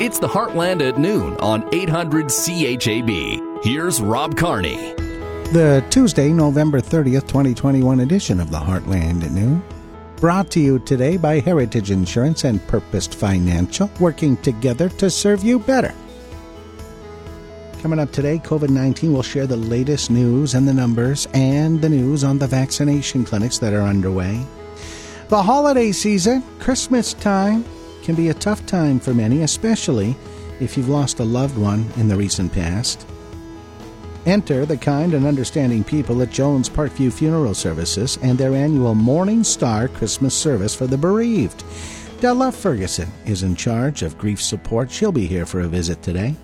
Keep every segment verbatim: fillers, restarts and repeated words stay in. It's the Heartland at noon on eight hundred C H A B. Here's Rob Carney. The Tuesday, November thirtieth, twenty twenty-one edition of the Heartland at noon. Brought to you today by Heritage Insurance and Purposed Financial, working together to serve you better. Coming up today, COVID nineteen will share the latest news and the numbers and the news on the vaccination clinics that are underway. The holiday season, Christmas time, can be a tough time for many, especially if you've lost a loved one in the recent past. Enter the kind and understanding people at Jones Parkview Funeral Services and their annual Morning Star Christmas service for the bereaved. Della Ferguson is in charge of grief support. She'll be here for a visit today.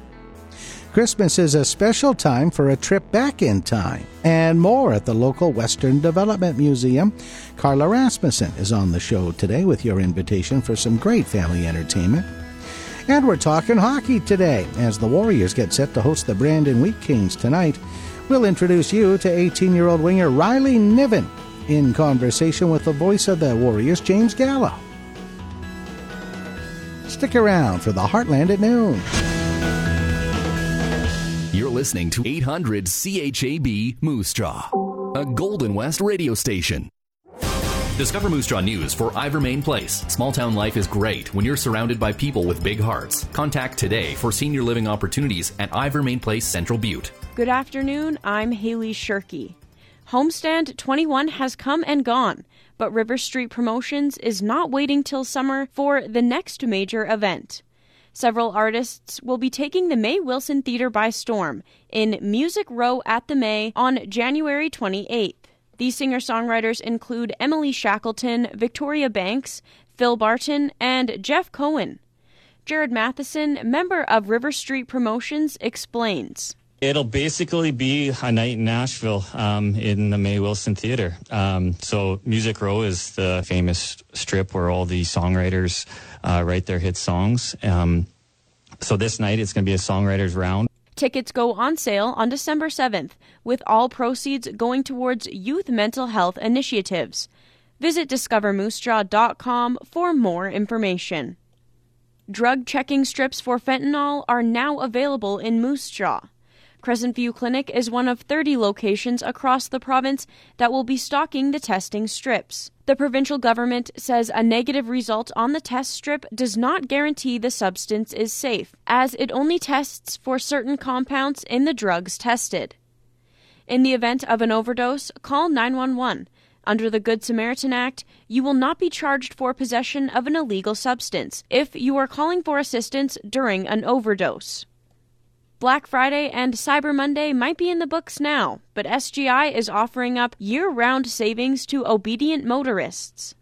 Christmas is a special time for a trip back in time, and more at the local Western Development Museum. Carla Rasmussen is on the show today with your invitation for some great family entertainment. And we're talking hockey today, as the Warriors get set to host the Brandon Wheat Kings tonight. We'll introduce you to eighteen-year-old winger Riley Niven in conversation with the voice of the Warriors, James Gallo. Stick around for the Heartland at noon. You're listening to eight hundred C H A B Moose Jaw, a Golden West radio station. Discover Moose Jaw News for Ivor Main Place. Small town life is great when you're surrounded by people with big hearts. Contact today for senior living opportunities at Ivor Main Place, Central Butte. Good afternoon, I'm Haley Shirky. Homestand twenty-one has come and gone, but River Street Promotions is not waiting till summer for the next major event. Several artists will be taking the May Wilson Theater by storm in Music Row at the May on January twenty-eighth. These singer-songwriters include Emily Shackleton, Victoria Banks, Phil Barton, and Jeff Cohen. Jared Matheson, member of River Street Promotions, explains. It'll basically be a night in Nashville um, in the May Wilson Theater. Um, so Music Row is the famous strip where all the songwriters uh, write their hit songs. Um, so this night it's going to be a songwriters round. Tickets go on sale on December seventh, with all proceeds going towards youth mental health initiatives. Visit discover moose jaw dot com for more information. Drug checking strips for fentanyl are now available in Moose Jaw. Crescent View Clinic is one of thirty locations across the province that will be stocking the testing strips. The provincial government says a negative result on the test strip does not guarantee the substance is safe, as it only tests for certain compounds in the drugs tested. In the event of an overdose, call nine one one. Under the Good Samaritan Act, you will not be charged for possession of an illegal substance if you are calling for assistance during an overdose. Black Friday and Cyber Monday might be in the books now, but S G I is offering up year-round savings to obedient motorists.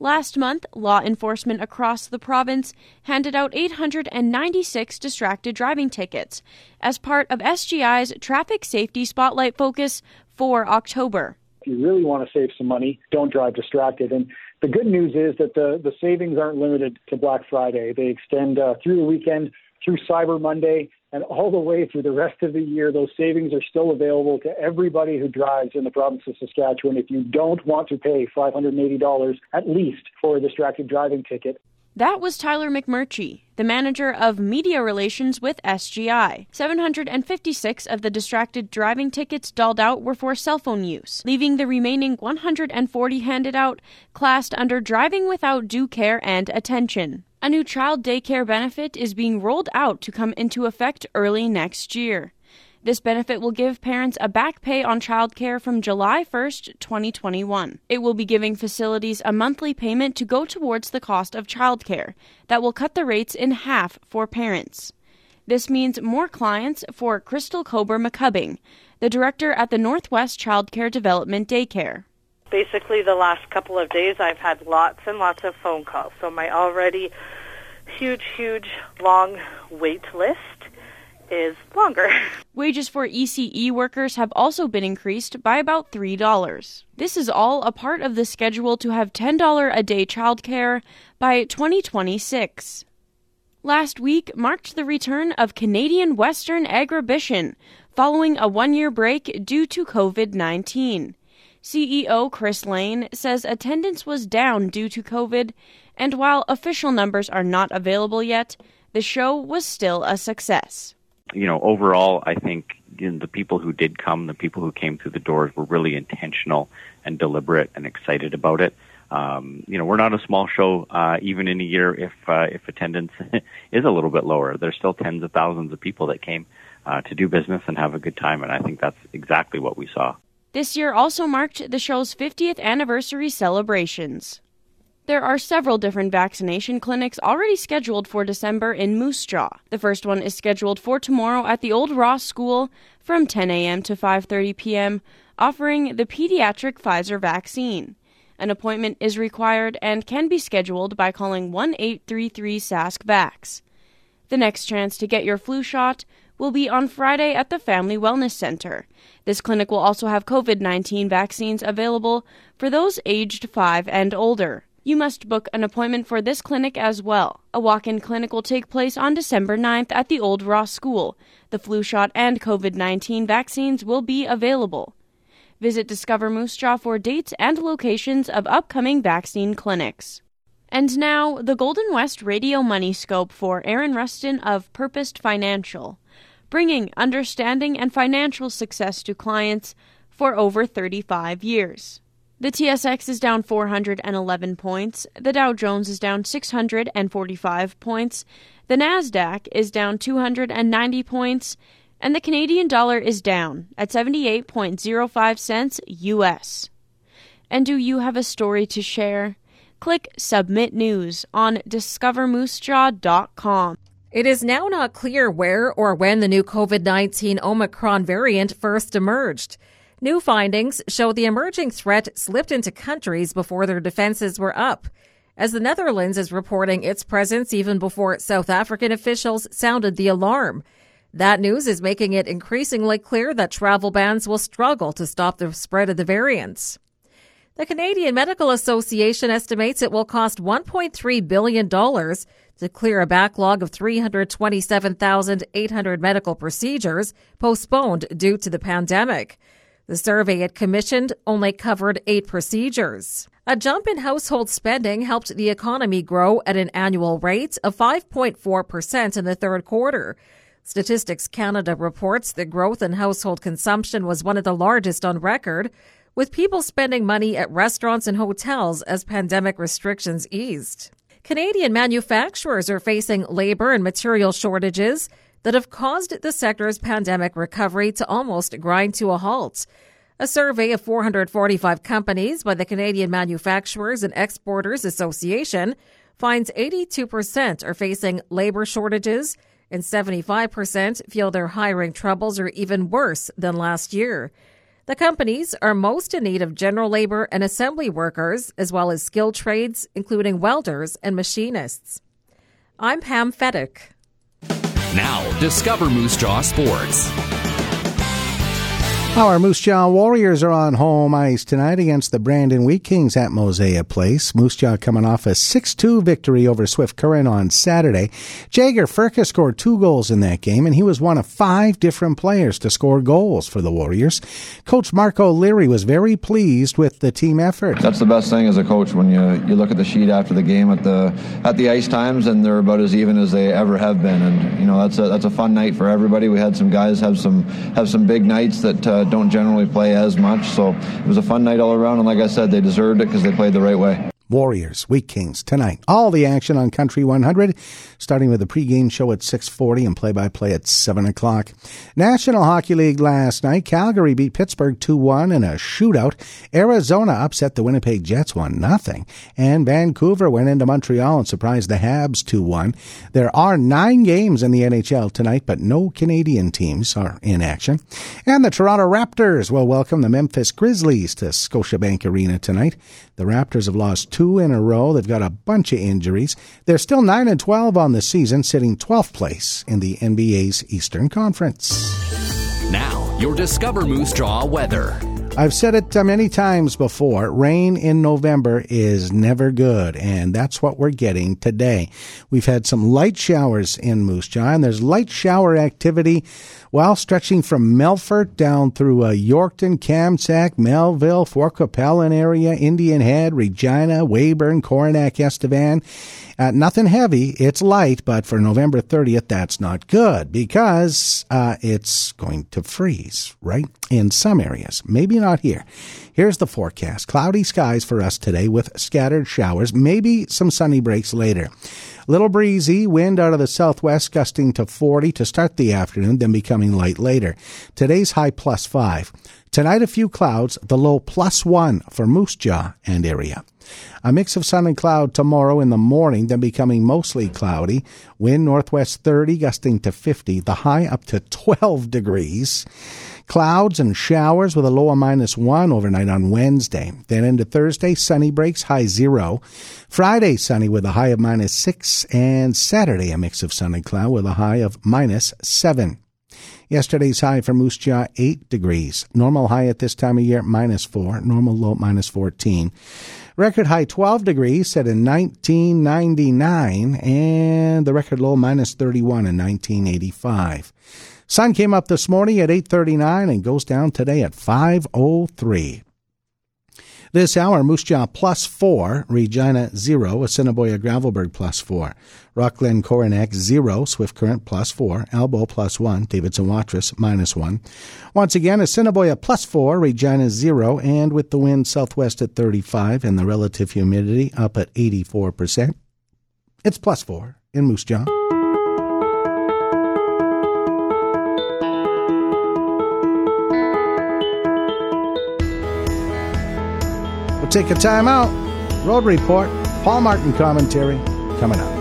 Last month, law enforcement across the province handed out eight hundred ninety-six distracted driving tickets as part of S G I's Traffic Safety Spotlight Focus for October. If you really want to save some money, don't drive distracted. And the good news is that the, the savings aren't limited to Black Friday. They extend uh, through the weekend, through Cyber Monday, and all the way through the rest of the year. Those savings are still available to everybody who drives in the province of Saskatchewan if you don't want to pay five hundred eighty dollars at least for a distracted driving ticket. That was Tyler McMurchie, the manager of media relations with S G I. seven hundred fifty-six of the distracted driving tickets dolled out were for cell phone use, leaving the remaining one hundred forty handed out classed under driving without due care and attention. A new child daycare benefit is being rolled out to come into effect early next year. This benefit will give parents a back pay on childcare from July first, twenty twenty-one. It will be giving facilities a monthly payment to go towards the cost of childcare that will cut the rates in half for parents. This means more clients for Crystal Kober McCubbing, the director at the Northwest Childcare Development Daycare. Basically, the last couple of days, I've had lots and lots of phone calls. So my already huge, huge, long wait list is longer. Wages for E C E workers have also been increased by about three dollars. This is all a part of the schedule to have ten dollars a day childcare by twenty twenty-six. Last week marked the return of Canadian Western Agribition following a one-year break due to COVID nineteen. C E O Chris Lane says attendance was down due to COVID, and while official numbers are not available yet, the show was still a success. You know, overall, I think you know, the people who did come, the people who came through the doors were really intentional and deliberate and excited about it. Um, you know, we're not a small show, uh, even in a year if uh, if attendance is a little bit lower. There's still tens of thousands of people that came uh, to do business and have a good time, and I think that's exactly what we saw. This year also marked the show's fiftieth anniversary celebrations. There are several different vaccination clinics already scheduled for December in Moose Jaw. The first one is scheduled for tomorrow at the Old Ross School from ten a.m. to five thirty p.m., offering the pediatric Pfizer vaccine. An appointment is required and can be scheduled by calling one eight three three S A S C V A X. The next chance to get your flu shot will be on Friday at the Family Wellness Center. This clinic will also have COVID nineteen vaccines available for those aged five and older. You must book an appointment for this clinic as well. A walk-in clinic will take place on December ninth at the Old Ross School. The flu shot and COVID nineteen vaccines will be available. Visit Discover Moose Jaw for dates and locations of upcoming vaccine clinics. And now, the Golden West Radio Money Scope for Aaron Rustin of Purposed Financial, bringing understanding and financial success to clients for over thirty-five years. The T S X is down four hundred eleven points, the Dow Jones is down six hundred forty-five points, the NASDAQ is down two hundred ninety points, and the Canadian dollar is down at seventy-eight point zero five cents U S. And do you have a story to share? Click Submit News on discover moose jaw dot com. It is now not clear where or when the new COVID nineteen Omicron variant first emerged. New findings show the emerging threat slipped into countries before their defenses were up, as the Netherlands is reporting its presence even before South African officials sounded the alarm. That news is making it increasingly clear that travel bans will struggle to stop the spread of the variants. The Canadian Medical Association estimates it will cost one point three billion dollars to clear a backlog of three hundred twenty-seven thousand eight hundred medical procedures postponed due to the pandemic. The survey it commissioned only covered eight procedures. A jump in household spending helped the economy grow at an annual rate of five point four percent in the third quarter. Statistics Canada reports the growth in household consumption was one of the largest on record, with people spending money at restaurants and hotels as pandemic restrictions eased. Canadian manufacturers are facing labor and material shortages that have caused the sector's pandemic recovery to almost grind to a halt. A survey of four hundred forty-five companies by the Canadian Manufacturers and Exporters Association finds eighty-two percent are facing labor shortages and seventy-five percent feel their hiring troubles are even worse than last year. The companies are most in need of general labor and assembly workers, as well as skilled trades, including welders and machinists. I'm Pam Fedek. Now, Discover Moose Jaw Sports. Our Moose Jaw Warriors are on home ice tonight against the Brandon Wheat Kings at Mosaic Place. Moose Jaw coming off a six two victory over Swift Current on Saturday. Jager Furka scored two goals in that game, and he was one of five different players to score goals for the Warriors. Coach Mark O'Leary was very pleased with the team effort. That's the best thing as a coach, when you, you look at the sheet after the game at the at the ice times, and they're about as even as they ever have been. And you know, that's a that's a fun night for everybody. We had some guys have some have some big nights that Uh, don't generally play as much, so it was a fun night all around, and like I said, they deserved it because they played the right way. Warriors, Wheat Kings, tonight. All the action on Country one hundred, starting with the pregame show at six forty and play-by-play at seven o'clock. National Hockey League last night. Calgary beat Pittsburgh two one in a shootout. Arizona upset the Winnipeg Jets one nothing. And Vancouver went into Montreal and surprised the Habs two one. There are nine games in the N H L tonight, but no Canadian teams are in action. And the Toronto Raptors will welcome the Memphis Grizzlies to Scotiabank Arena tonight. The Raptors have lost two in a row. They've got a bunch of injuries. They're still nine and twelve on the season, sitting twelfth place in the N B A's Eastern Conference. Now, your Discover Moose Jaw weather. I've said it many times before, rain in November is never good, and that's what we're getting today. We've had some light showers in Moose Jaw, and there's light shower activity while stretching from Melfort down through uh, Yorkton, Kamsack, Melville, Fort Capellan area, Indian Head, Regina, Weyburn, Coronac, Estevan. Uh, nothing heavy, it's light, but for November thirtieth, that's not good because uh, it's going to freeze, right, in some areas. Maybe not here. Here's the forecast. Cloudy skies for us today with scattered showers, maybe some sunny breaks later. Little breezy, wind out of the southwest gusting to forty to start the afternoon, then becoming light later. Today's high plus five. Tonight a few clouds, the low plus one for Moose Jaw and area. A mix of sun and cloud tomorrow in the morning, then becoming mostly cloudy. Wind northwest thirty, gusting to fifty. The high up to twelve degrees. Clouds and showers with a low of minus one overnight on Wednesday. Then into Thursday, sunny breaks, high zero. Friday, sunny with a high of minus six. And Saturday, a mix of sun and cloud with a high of minus seven. Yesterday's high for Moose Jaw, eight degrees. Normal high at this time of year, minus four. Normal low, minus fourteen. Record high, twelve degrees, set in nineteen ninety-nine. And the record low, minus thirty-one in nineteen eighty-five. Sun came up this morning at eight thirty-nine and goes down today at five oh three. This hour, Moose Jaw plus four, Regina zero, Assiniboia Gravelberg plus four, Rockland Coronac zero, Swift Current plus four, Elbow plus one, Davidson Watrous minus one. Once again, Assiniboia plus four, Regina zero, and with the wind southwest at thirty-five and the relative humidity up at eighty-four percent, it's plus four in Moose Jaw. We'll take a time out. Road report, Paul Martin commentary coming up.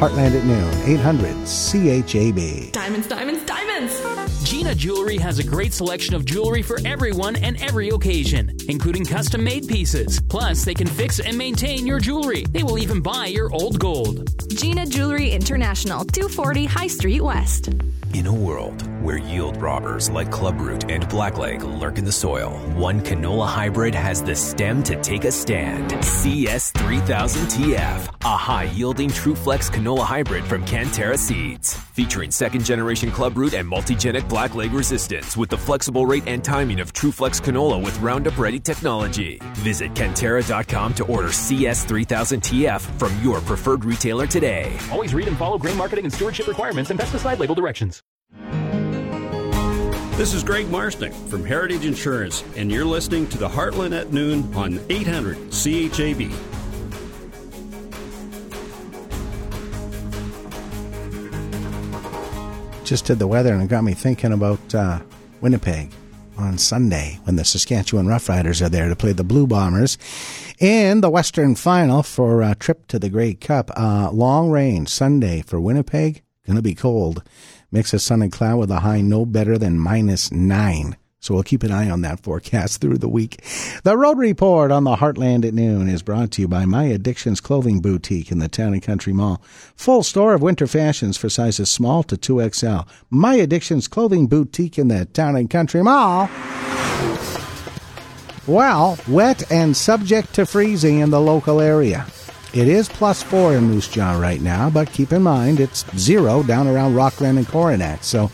Heartland at noon, eight hundred C H A B. Diamonds, diamonds, diamonds! Gina Jewelry has a great selection of jewelry for everyone and every occasion, including custom-made pieces. Plus, they can fix and maintain your jewelry. They will even buy your old gold. Gina Jewelry International, two forty High Street West. In a world where yield robbers like clubroot and blackleg lurk in the soil, one canola hybrid has the stem to take a stand. C S three thousand T F, a high-yielding TrueFlex canola hybrid from Cantera Seeds. Featuring second-generation clubroot and multigenic blackleg resistance with the flexible rate and timing of TrueFlex canola with Roundup Ready technology. Visit Cantera dot com to order C S three thousand T F from your preferred retailer today. Always read and follow grain marketing and stewardship requirements and pesticide label directions. This is Greg Marsnick from Heritage Insurance, and you're listening to the Heartland at Noon on eight hundred C H A B. Just did the weather, and it got me thinking about uh, Winnipeg on Sunday when the Saskatchewan Roughriders are there to play the Blue Bombers in the Western Final for a trip to the Grey Cup. Uh, long range Sunday for Winnipeg. Going to be cold. Mix of sun and cloud with a high no better than minus nine. So we'll keep an eye on that forecast through the week. The Road Report on the Heartland at Noon is brought to you by My Addictions Clothing Boutique in the Town and Country Mall. Full store of winter fashions for sizes small to two X L. My Addictions Clothing Boutique in the Town and Country Mall. Well, wet and subject to freezing in the local area. It is plus four in Moose Jaw right now, but keep in mind it's zero down around Rockland and Coronac. So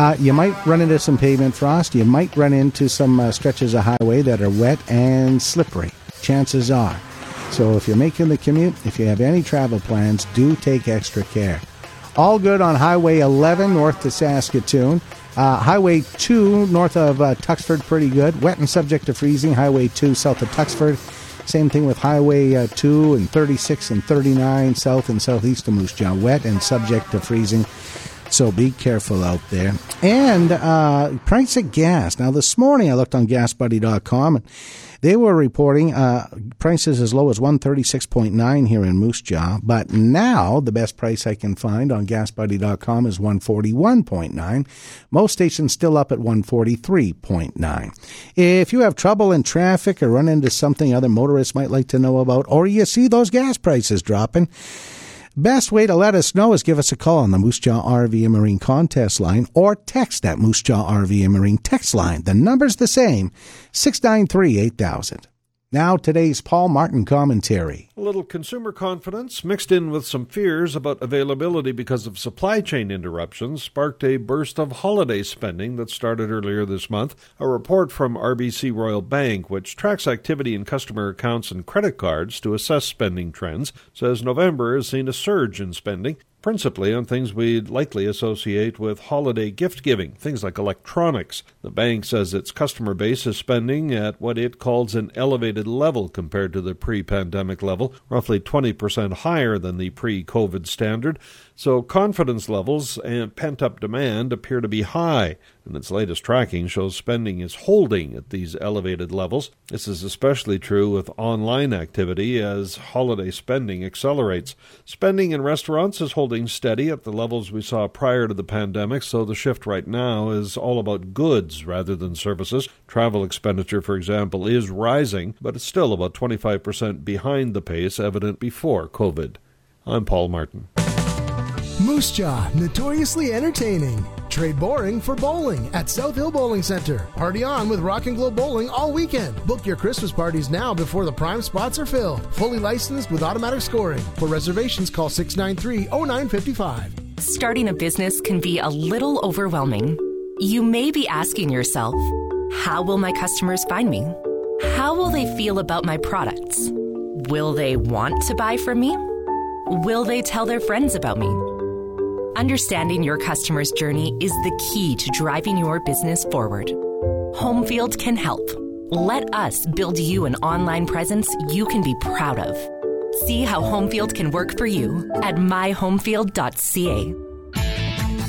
uh, you might run into some pavement frost. You might run into some uh, stretches of highway that are wet and slippery. Chances are. So if you're making the commute, if you have any travel plans, do take extra care. All good on Highway eleven north to Saskatoon. Uh, Highway two north of uh, Tuxford, pretty good. Wet and subject to freezing. Highway two south of Tuxford. Same thing with Highway uh, two and thirty-six and thirty-nine south and southeast of Moose Jaw. Wet and subject to freezing, so be careful out there. And uh, price of gas. Now, this morning I looked on gas buddy dot com, and they were reporting uh, prices as low as one thirty-six point nine here in Moose Jaw. But now the best price I can find on gas buddy dot com is one forty-one point nine. Most stations still up at one forty-three point nine. If you have trouble in traffic or run into something other motorists might like to know about, or you see those gas prices dropping, Best way to let us know is give us a call on the Moose Jaw R V and Marine contest line or text that Moose Jaw R V and Marine text line. The number's the same, six nine three, eight thousand. Now today's Paul Martin commentary. A little consumer confidence mixed in with some fears about availability because of supply chain interruptions sparked a burst of holiday spending that started earlier this month. A report from R B C Royal Bank, which tracks activity in customer accounts and credit cards to assess spending trends, says November has seen a surge in spending, principally on things we'd likely associate with holiday gift-giving, things like electronics. The bank says its customer base is spending at what it calls an elevated level compared to the pre-pandemic level, roughly twenty percent higher than the pre-COVID standard. So confidence levels and pent-up demand appear to be high, and its latest tracking shows spending is holding at these elevated levels. This is especially true with online activity as holiday spending accelerates. Spending in restaurants is holding steady at the levels we saw prior to the pandemic, so the shift right now is all about goods rather than services. Travel expenditure, for example, is rising, but it's still about twenty-five percent behind the pace evident before COVID. I'm Paul Martin. Moose Jaw, notoriously entertaining. Trade boring for bowling at South Hill Bowling Center. Party on with Rock and Glow Bowling all weekend. Book your Christmas parties now before the prime spots are filled. Fully licensed with automatic scoring. For reservations, call six nine three, oh nine five five. Starting a business can be a little overwhelming. You may be asking yourself, how will my customers find me? How will they feel about my products? Will they want to buy from me? Will they tell their friends about me? Understanding your customer's journey is the key to driving your business forward. Homefield can help. Let us build you an online presence you can be proud of. See how Homefield can work for you at my homefield dot c a.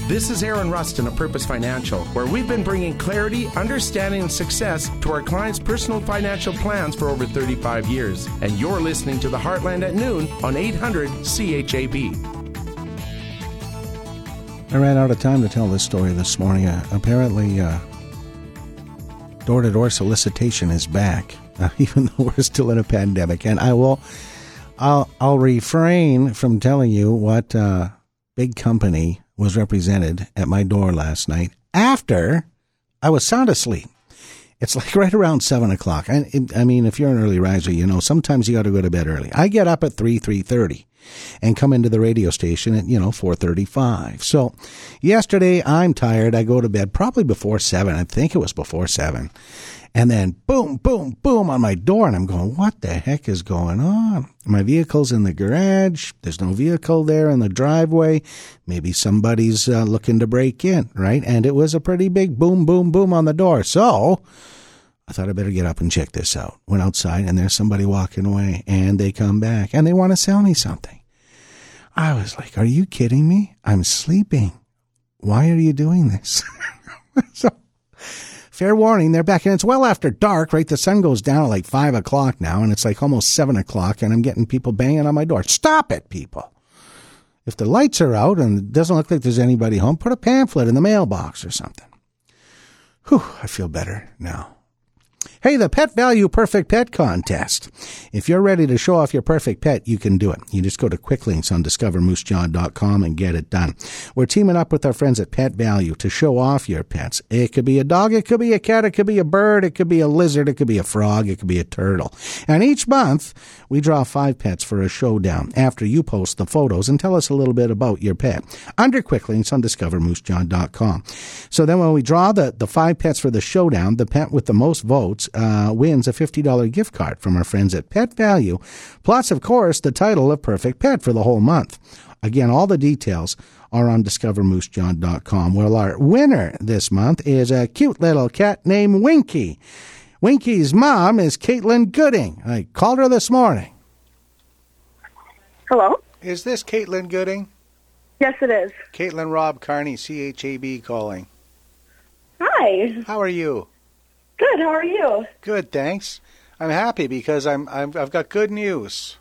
This is Aaron Rustin of Purpose Financial, where we've been bringing clarity, understanding, and success to our clients' personal financial plans for over thirty-five years. And you're listening to The Heartland at noon on eight hundred C H A B. I ran out of time to tell this story this morning. Uh, apparently, uh, door-to-door solicitation is back, uh, even though we're still in a pandemic. And I will, I'll, I'll refrain from telling you what uh, big company was represented at my door last night after I was sound asleep. It's like right around seven o'clock. I, I mean, if you're an early riser, you know, sometimes you got to go to bed early. I get up at three, three thirty. And come into the radio station at, you know, four thirty-five. So yesterday, I'm tired. I go to bed probably before seven. I think it was before seven. And then boom, boom, boom on my door. And I'm going, what the heck is going on? My vehicle's in the garage. There's no vehicle there in the driveway. Maybe somebody's uh, looking to break in, right? And it was a pretty big boom, boom, boom on the door. So I thought I better get up and check this out. Went outside, and there's somebody walking away, and they come back, and they want to sell me something. I was like, are you kidding me? I'm sleeping. Why are you doing this? So, fair warning, they're back, and it's well after dark, right? The sun goes down at like five o'clock now, and it's like almost seven o'clock, and I'm getting people banging on my door. Stop it, people. If the lights are out and it doesn't look like there's anybody home, put a pamphlet in the mailbox or something. Whew, I feel better now. Hey, the Pet Value Perfect Pet Contest. If you're ready to show off your perfect pet, you can do it. You just go to Quick Links on discover moose jaw dot com and get it done. We're teaming up with our friends at Pet Value to show off your pets. It could be a dog, it could be a cat, it could be a bird, it could be a lizard, it could be a frog, it could be a turtle. And each month, we draw five pets for a showdown after you post the photos and tell us a little bit about your pet under Quick Links on discover moose jaw dot com. So then when we draw the, the five pets for the showdown, the pet with the most votes Uh, wins a fifty dollars gift card from our friends at Pet Value, plus, of course, the title of Perfect Pet for the whole month. Again, all the details are on discover moose jaw dot com. Well, our winner this month is a cute little cat named Winky. Winky's mom is Caitlin Gooding. I called her this morning. Hello? Is this Caitlin Gooding? Yes, it is. Caitlin, Rob Carney, C H A B calling. Hi. How are you? Good. How are you? Good, thanks. I'm happy because I'm, I'm I've got good news.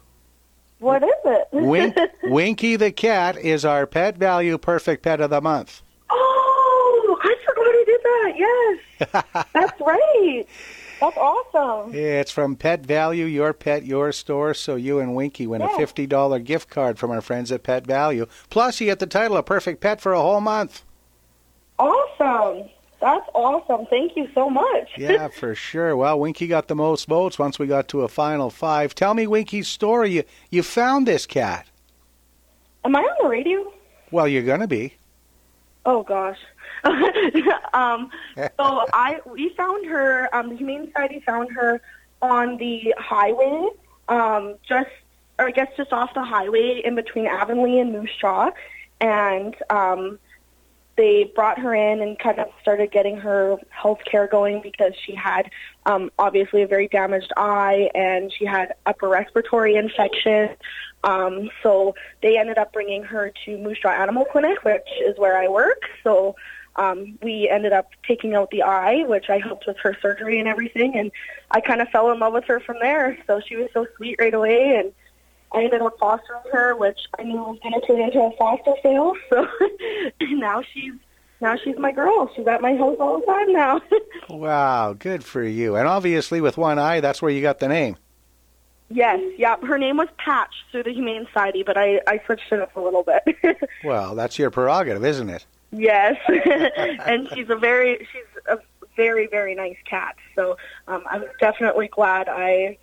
What is it? Wink, Winky the cat is our Pet Value Perfect Pet of the Month. Oh, I forgot I did that. Yes, that's right. That's awesome. Yeah, it's from Pet Value, Your Pet, Your Store. So you and Winky win yeah. a fifty dollars gift card from our friends at Pet Value. Plus, you get the title of Perfect Pet for a whole month. Awesome. That's awesome. Thank you so much. Yeah, for sure. Well, Winky got the most votes once we got to a final five. Tell me Winky's story. You, you found this cat. Am I on the radio? Well, you're going to be. Oh, gosh. um, so I we found her, um, the Humane Society found her on the highway, um, just, or I guess just off the highway in between Avonlea and Moose Jaw. And um, they brought her in and kind of started getting her health care going because she had um, obviously a very damaged eye and she had upper respiratory infection. Um, so they ended up bringing her to Moose Jaw Animal Clinic, which is where I work. So um, we ended up taking out the eye, which I helped with her surgery and everything. And I kind of fell in love with her from there. So she was so sweet right away. And I ended up fostering her, which I knew was going to turn into a foster sale. So now she's now she's my girl. She's at my house all the time now. Wow, good for you. And obviously with one eye, that's where you got the name. Yes, yeah. Her name was Patch through the Humane Society, but I, I switched it up a little bit. Well, that's your prerogative, isn't it? Yes, and she's a very she's a very, very nice cat. So um, I'm definitely glad I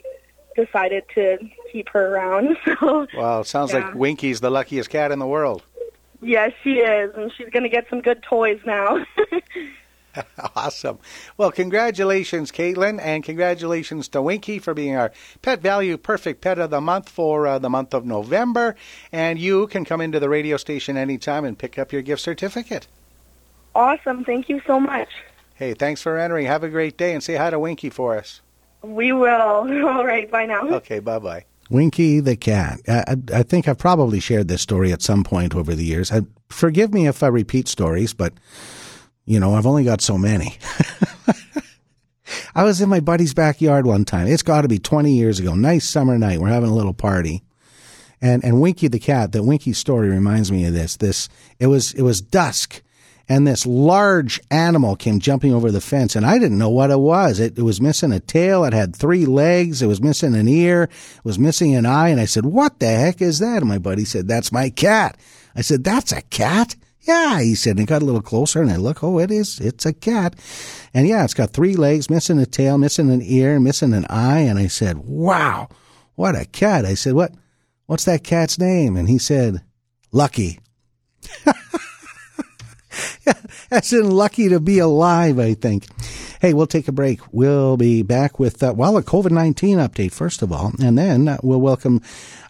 decided to keep her around. So, well, it sounds yeah. like Winky's the luckiest cat in the world. Yes, she is, and she's going to get some good toys now. Awesome. Well, congratulations, Caitlin, and congratulations to Winky for being our Pet Value Perfect Pet of the Month for uh, the month of November. And you can come into the radio station anytime and pick up your gift certificate. Awesome. Thank you so much. Hey, thanks for entering. Have a great day, and say hi to Winky for us. We will. All right. Bye now. Okay. Bye-bye. Winky the cat. I, I think I've probably shared this story at some point over the years. I, forgive me if I repeat stories, but, you know, I've only got so many. I was in my buddy's backyard one time. It's got to be twenty years ago. Nice summer night. We're having a little party. And and Winky the cat, the Winky story reminds me of this. This it was it was dusk. And this large animal came jumping over the fence, and I didn't know what it was. It, it was missing a tail. It had three legs. It was missing an ear. It was missing an eye. And I said, "What the heck is that?" And my buddy said, "That's my cat." I said, "That's a cat?" "Yeah," he said. And it got a little closer, and I look, oh, it is. It's a cat. And yeah, it's got three legs, missing a tail, missing an ear, missing an eye. And I said, "Wow, what a cat." I said, what, what's that cat's name? And he said, "Lucky." As in lucky to be alive, I think. Hey, we'll take a break. We'll be back with, uh, well, a COVID nineteen update, first of all. And then uh, we'll welcome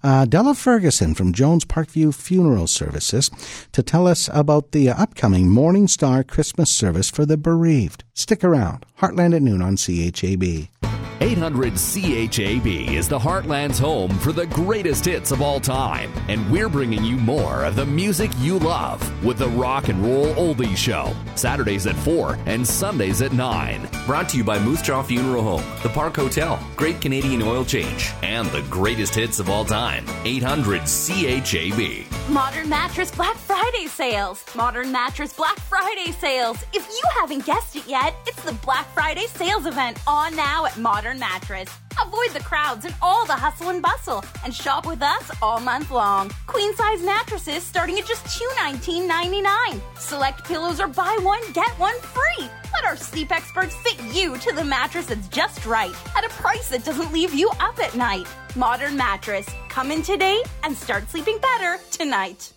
uh, Della Ferguson from Jones Parkview Funeral Services to tell us about the upcoming Morning Star Christmas service for the bereaved. Stick around. Heartland at noon on C H A B. eight hundred C H A B is the Heartland's home for the greatest hits of all time. And we're bringing you more of the music you love with the Rock and Roll Oldies Show, Saturdays at four and Sundays at nine. Brought to you by Moose Jaw Funeral Home, the Park Hotel, Great Canadian Oil Change, and the greatest hits of all time. eight hundred C H A B. Modern Mattress Black Friday sales. Modern Mattress Black Friday sales. If you haven't guessed it yet, it's the Black Friday sales event on now at Modern Mattress. Avoid the crowds and all the hustle and bustle and shop with us all month long. Queen size mattresses starting at just two hundred nineteen dollars and ninety-nine cents. Select pillows are buy one, get one free. Let our sleep experts fit you to the mattress that's just right at a price that doesn't leave you up at night. Modern Mattress. Come in today and start sleeping better tonight.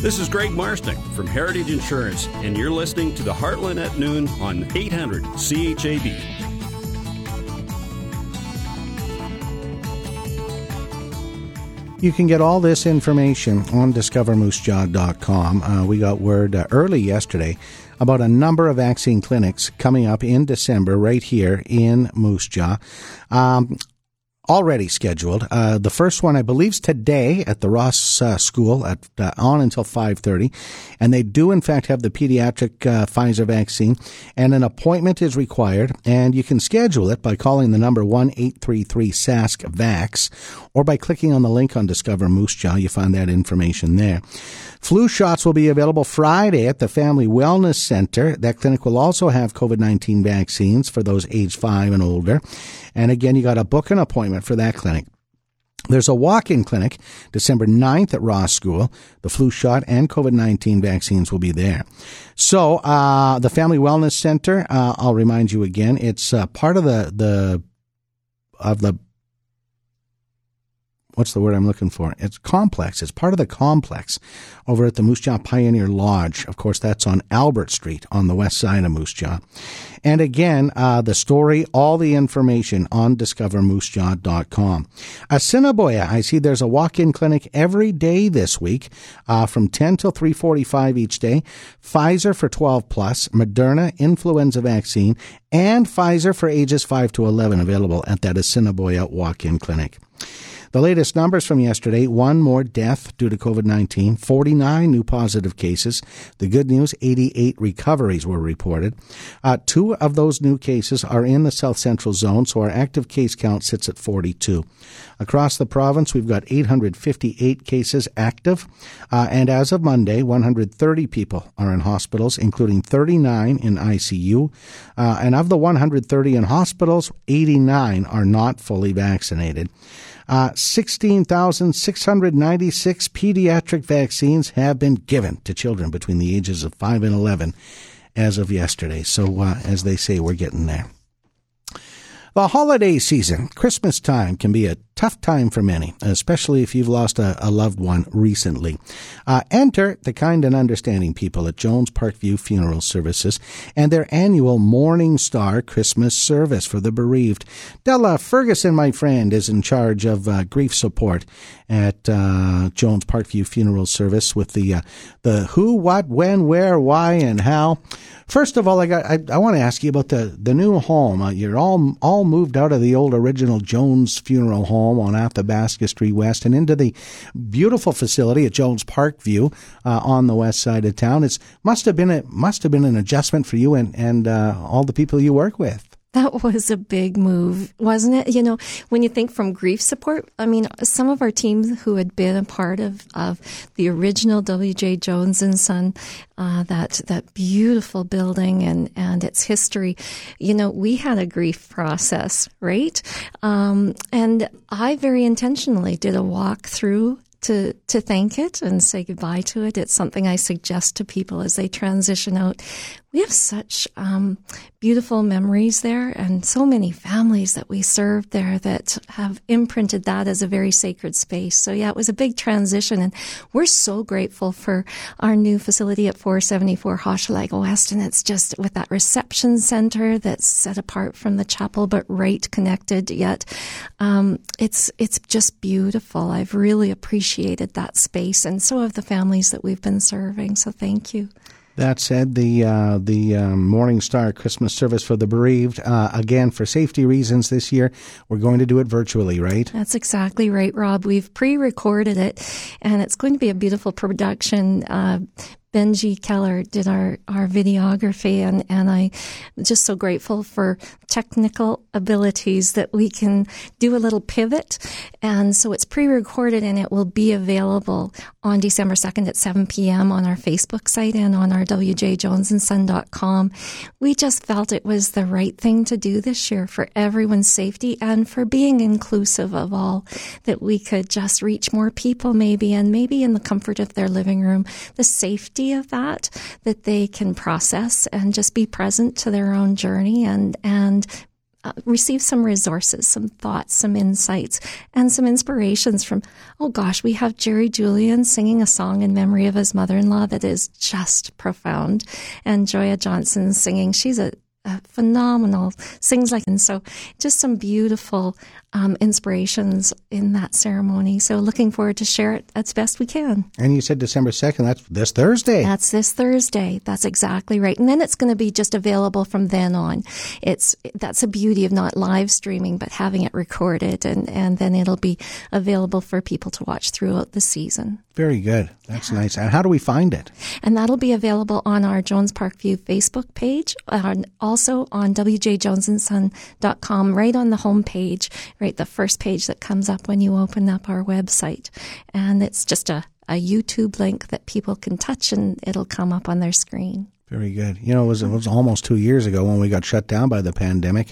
This is Greg Marsnick from Heritage Insurance, and you're listening to the Heartland at Noon on eight hundred C H A B. You can get all this information on discover moose jaw dot com. Uh, we got word uh, early yesterday about a number of vaccine clinics coming up in December right here in Moose Jaw. Um, already scheduled. Uh, the first one, I believe, is today at the Ross uh, School at uh, on until five thirty. And they do, in fact, have the pediatric uh, Pfizer vaccine. And an appointment is required. And you can schedule it by calling the number one eight three three S A S C VAX or by clicking on the link on Discover Moose Jaw. You find that information there. Flu shots will be available Friday at the Family Wellness Center. That clinic will also have COVID nineteen vaccines for those age five and older. And again, you got to book an appointment for that clinic. There's a walk-in clinic December ninth at Ross School. The flu shot and COVID nineteen vaccines will be there. So uh the Family Wellness Center, uh, I'll remind you again, it's uh, part of the the of the what's the word I'm looking for? It's complex. It's part of the complex over at the Moose Jaw Pioneer Lodge. Of course, that's on Albert Street on the west side of Moose Jaw. And again, uh, the story, all the information on discover moose jaw dot com. Assiniboia, I see there's a walk-in clinic every day this week, uh, from ten till three forty-five each day. Pfizer for twelve plus, Moderna influenza vaccine, and Pfizer for ages five to eleven available at that Assiniboia walk-in clinic. The latest numbers from yesterday, one more death due to COVID nineteen, forty-nine new positive cases. The good news, eighty-eight recoveries were reported. Uh, two of those new cases are in the South Central Zone, so our active case count sits at forty-two. Across the province, we've got eight hundred fifty-eight cases active, uh, and as of Monday, one hundred thirty people are in hospitals, including thirty-nine in I C U. Uh, and of the one hundred thirty in hospitals, eighty-nine are not fully vaccinated. Uh, sixteen thousand six hundred ninety-six pediatric vaccines have been given to children between the ages of five and eleven as of yesterday. So, uh, as they say, we're getting there. The holiday season, Christmas time, can be a tough time for many, especially if you've lost a, a loved one recently. Uh, enter the kind and understanding people at Jones Parkview Funeral Services and their annual Morning Star Christmas service for the bereaved. Della Ferguson, my friend, is in charge of uh, grief support at uh, Jones Parkview Funeral Service with the uh, the who, what, when, where, why, and how. First of all, I got I, I want to ask you about the, the new home. Uh, you're all all moved out of the old original Jones Funeral Home on Athabasca Street West and into the beautiful facility at Jones Parkview uh, on the west side of town. It's must have been a must have been an adjustment for you and and uh, all the people you work with. That was a big move, wasn't it? You know, when you think from grief support, I mean, some of our teams who had been a part of, of the original W J. Jones and Son, uh, that that beautiful building and, and its history, you know, we had a grief process, right? Um, and I very intentionally did a walk through to to thank it and say goodbye to it. It's something I suggest to people as they transition out. We have such um, beautiful memories there and so many families that we served there that have imprinted that as a very sacred space. So, yeah, it was a big transition, and we're so grateful for our new facility at four seventy-four Hochelaga West, and it's just with that reception center that's set apart from the chapel but right connected yet. Um, it's, it's just beautiful. I've really appreciated that space, and so have the families that we've been serving, so thank you. That said, the uh, the um, Morning Star Christmas service for the bereaved, uh, again, for safety reasons this year, we're going to do it virtually, right? That's exactly right, Rob. We've pre-recorded it, and it's going to be a beautiful production. Uh, Benji Keller did our, our videography, and, and I'm just so grateful for technical abilities that we can do a little pivot. And so it's pre-recorded, and it will be available on December second at seven p.m. on our Facebook site and on our w j jones and son dot com. We just felt it was the right thing to do this year for everyone's safety and for being inclusive of all, that we could just reach more people maybe, and maybe in the comfort of their living room, the safety of that, that they can process and just be present to their own journey and and uh, receive some resources, some thoughts, some insights, and some inspirations from, oh gosh, we have Jerry Julian singing a song in memory of his mother-in-law that is just profound, and Joya Johnson singing. She's a Uh, phenomenal, sings like, and so just some beautiful um, inspirations in that ceremony. So looking forward to share it as best we can. And you said December second, that's this Thursday. That's this Thursday. That's exactly right. And then it's going to be just available from then on. It's that's the beauty of not live streaming, but having it recorded, and, and then it'll be available for people to watch throughout the season. Very good. That's yeah. nice. And how do we find it? And that'll be available on our Jones Parkview Facebook page, on all Also on w j jones and son dot com, right on the home page, right, the first page that comes up when you open up our website. And it's just a a YouTube link that people can touch and it'll come up on their screen. Very good. You know, it was, it was almost two years ago when we got shut down by the pandemic.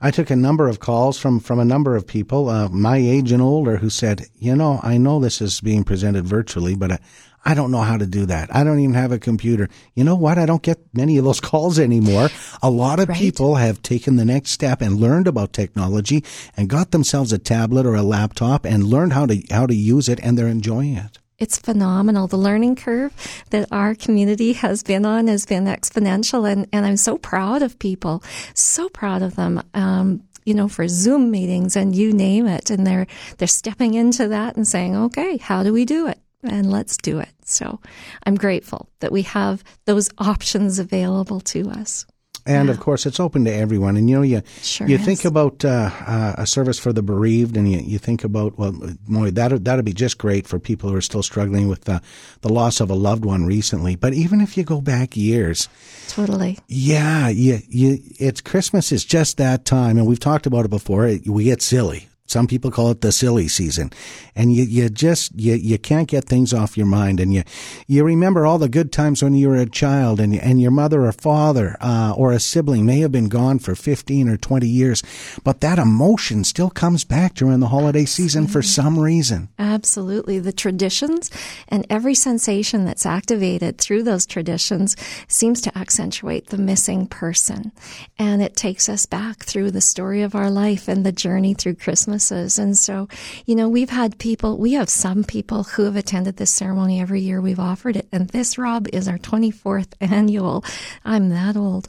I took a number of calls from, from a number of people, uh, my age and older, who said, you know, I know this is being presented virtually, but I, I don't know how to do that. I don't even have a computer. You know what? I don't get many of those calls anymore. A lot of right. people have taken the next step and learned about technology and got themselves a tablet or a laptop and learned how to how to use it, and they're enjoying it. It's phenomenal. The learning curve that our community has been on has been exponential, and, and I'm so proud of people, so proud of them, um, you know, for Zoom meetings and you name it. And they're they're stepping into that and saying, okay, how do we do it? And let's do it. So I'm grateful that we have those options available to us. And, yeah. of course, it's open to everyone. And, you know, you sure you is. think about uh, uh, a service for the bereaved, and you, you think about, well, boy, that that'd be just great for people who are still struggling with the, the loss of a loved one recently. But even if you go back years. Totally. Yeah. You, you, it's Christmas is just that time. And we've talked about it before. It, we get silly. Some people call it the silly season, and you, you just you, you can't get things off your mind, and you you remember all the good times when you were a child, and and your mother or father uh, or a sibling may have been gone for fifteen or twenty years, but that emotion still comes back during the holiday season for some reason. Absolutely, the traditions and every sensation that's activated through those traditions seems to accentuate the missing person, and it takes us back through the story of our life and the journey through Christmas. And so, you know, we've had people, we have some people who have attended this ceremony every year we've offered it. And this, Rob, is our twenty-fourth annual. I'm that old.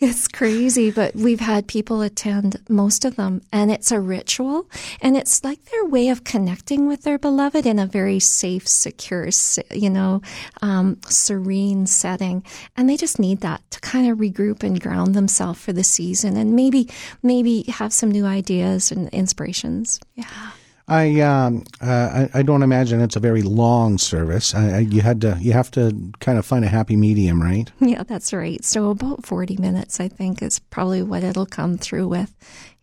It's crazy, but we've had people attend, most of them. And it's a ritual. And it's like their way of connecting with their beloved in a very safe, secure, you know, um, serene setting. And they just need that to kind of regroup and ground themselves for the season and maybe, maybe. Maybe have some new ideas and inspirations. Yeah, I um, uh, I, I don't imagine it's a very long service. I, I, you had to you have to kind of find a happy medium, right? Yeah, that's right. So about forty minutes, I think, is probably what it'll come through with.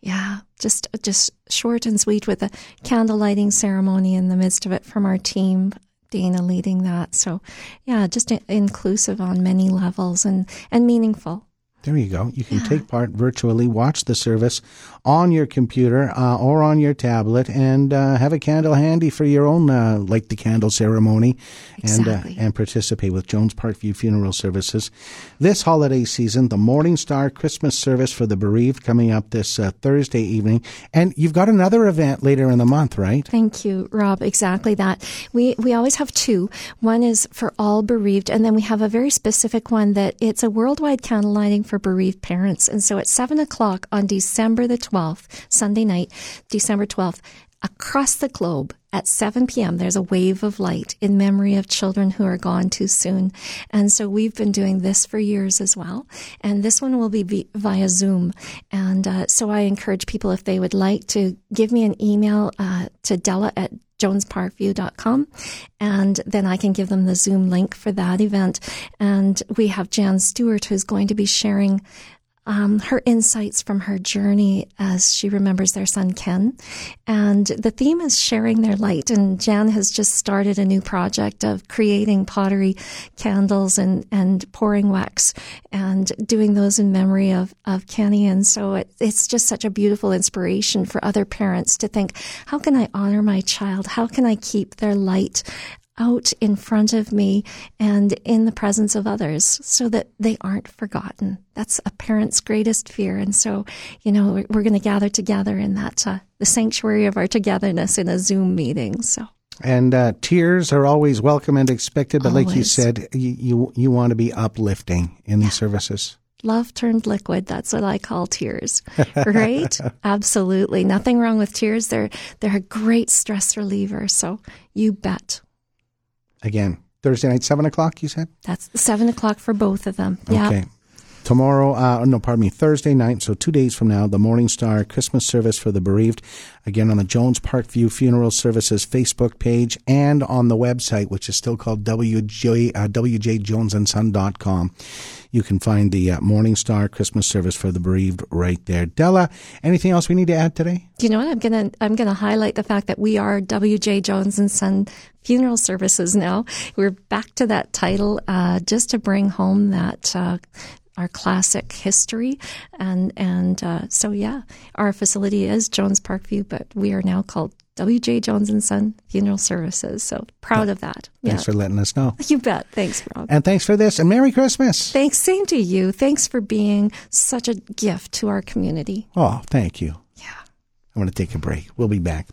Yeah, just just short and sweet with a candle lighting ceremony in the midst of it from our team. Dana leading that. So yeah, just inclusive on many levels and, and meaningful. There you go. You can yeah. take part virtually, watch the service on your computer uh, or on your tablet, and uh, have a candle handy for your own uh, light the candle ceremony, exactly. and uh, and participate with Jones Parkview Funeral Services. This holiday season, the Morning Star Christmas service for the bereaved coming up this uh, Thursday evening. And you've got another event later in the month, right? Thank you, Rob. Exactly that. We, we always have two. One is for all bereaved, and then we have a very specific one that it's a worldwide candle lighting for bereaved parents. And so at seven o'clock on December the twelfth, Sunday night, December twelfth, across the globe at seven p.m., there's a wave of light in memory of children who are gone too soon. And so we've been doing this for years as well. And this one will be via Zoom. And uh, so I encourage people, if they would like, to give me an email uh, to Della at jones parkview dot com, and then I can give them the Zoom link for that event. And we have Jan Stewart, who's going to be sharing um, her insights from her journey as she remembers their son Ken. And the theme is sharing their light. And Jan has just started a new project of creating pottery candles and, and pouring wax and doing those in memory of, of Kenny. And so it, it's just such a beautiful inspiration for other parents to think, how can I honor my child? How can I keep their light out in front of me and in the presence of others so that they aren't forgotten? That's a parent's greatest fear. And so, you know, we're, we're going to gather together in that, uh, the sanctuary of our togetherness in a Zoom meeting. So. And uh, tears are always welcome and expected. But always. Like you said, you, you, you want to be uplifting in these yeah. services. Love turned liquid. That's what I call tears, right? Absolutely. Nothing wrong with tears. They're, they're a great stress reliever. So you bet. Again, Thursday night, seven o'clock, you said? That's seven o'clock for both of them. Yeah. Okay. Tomorrow, uh, no, pardon me, Thursday night, so two days from now, the Morning Star Christmas service for the bereaved, again on the Jones Parkview Funeral Services Facebook page and on the website, which is still called W J, uh, W J Jones and Son dot com. You can find the uh, Morning Star Christmas service for the bereaved right there. Della, anything else we need to add today? Do you know what? I'm going to I'm going to highlight the fact that we are W J Jones and Son Funeral Services now. We're back to that title uh, just to bring home that uh, our classic history. And, and uh, so, yeah, our facility is Jones Parkview, but we are now called W J Jones and Son Funeral Services. So proud of that. Yeah. Thanks for letting us know. You bet. Thanks, Rob. And thanks for this. And Merry Christmas. Thanks. Same to you. Thanks for being such a gift to our community. Oh, thank you. I'm going to take a break. We'll be back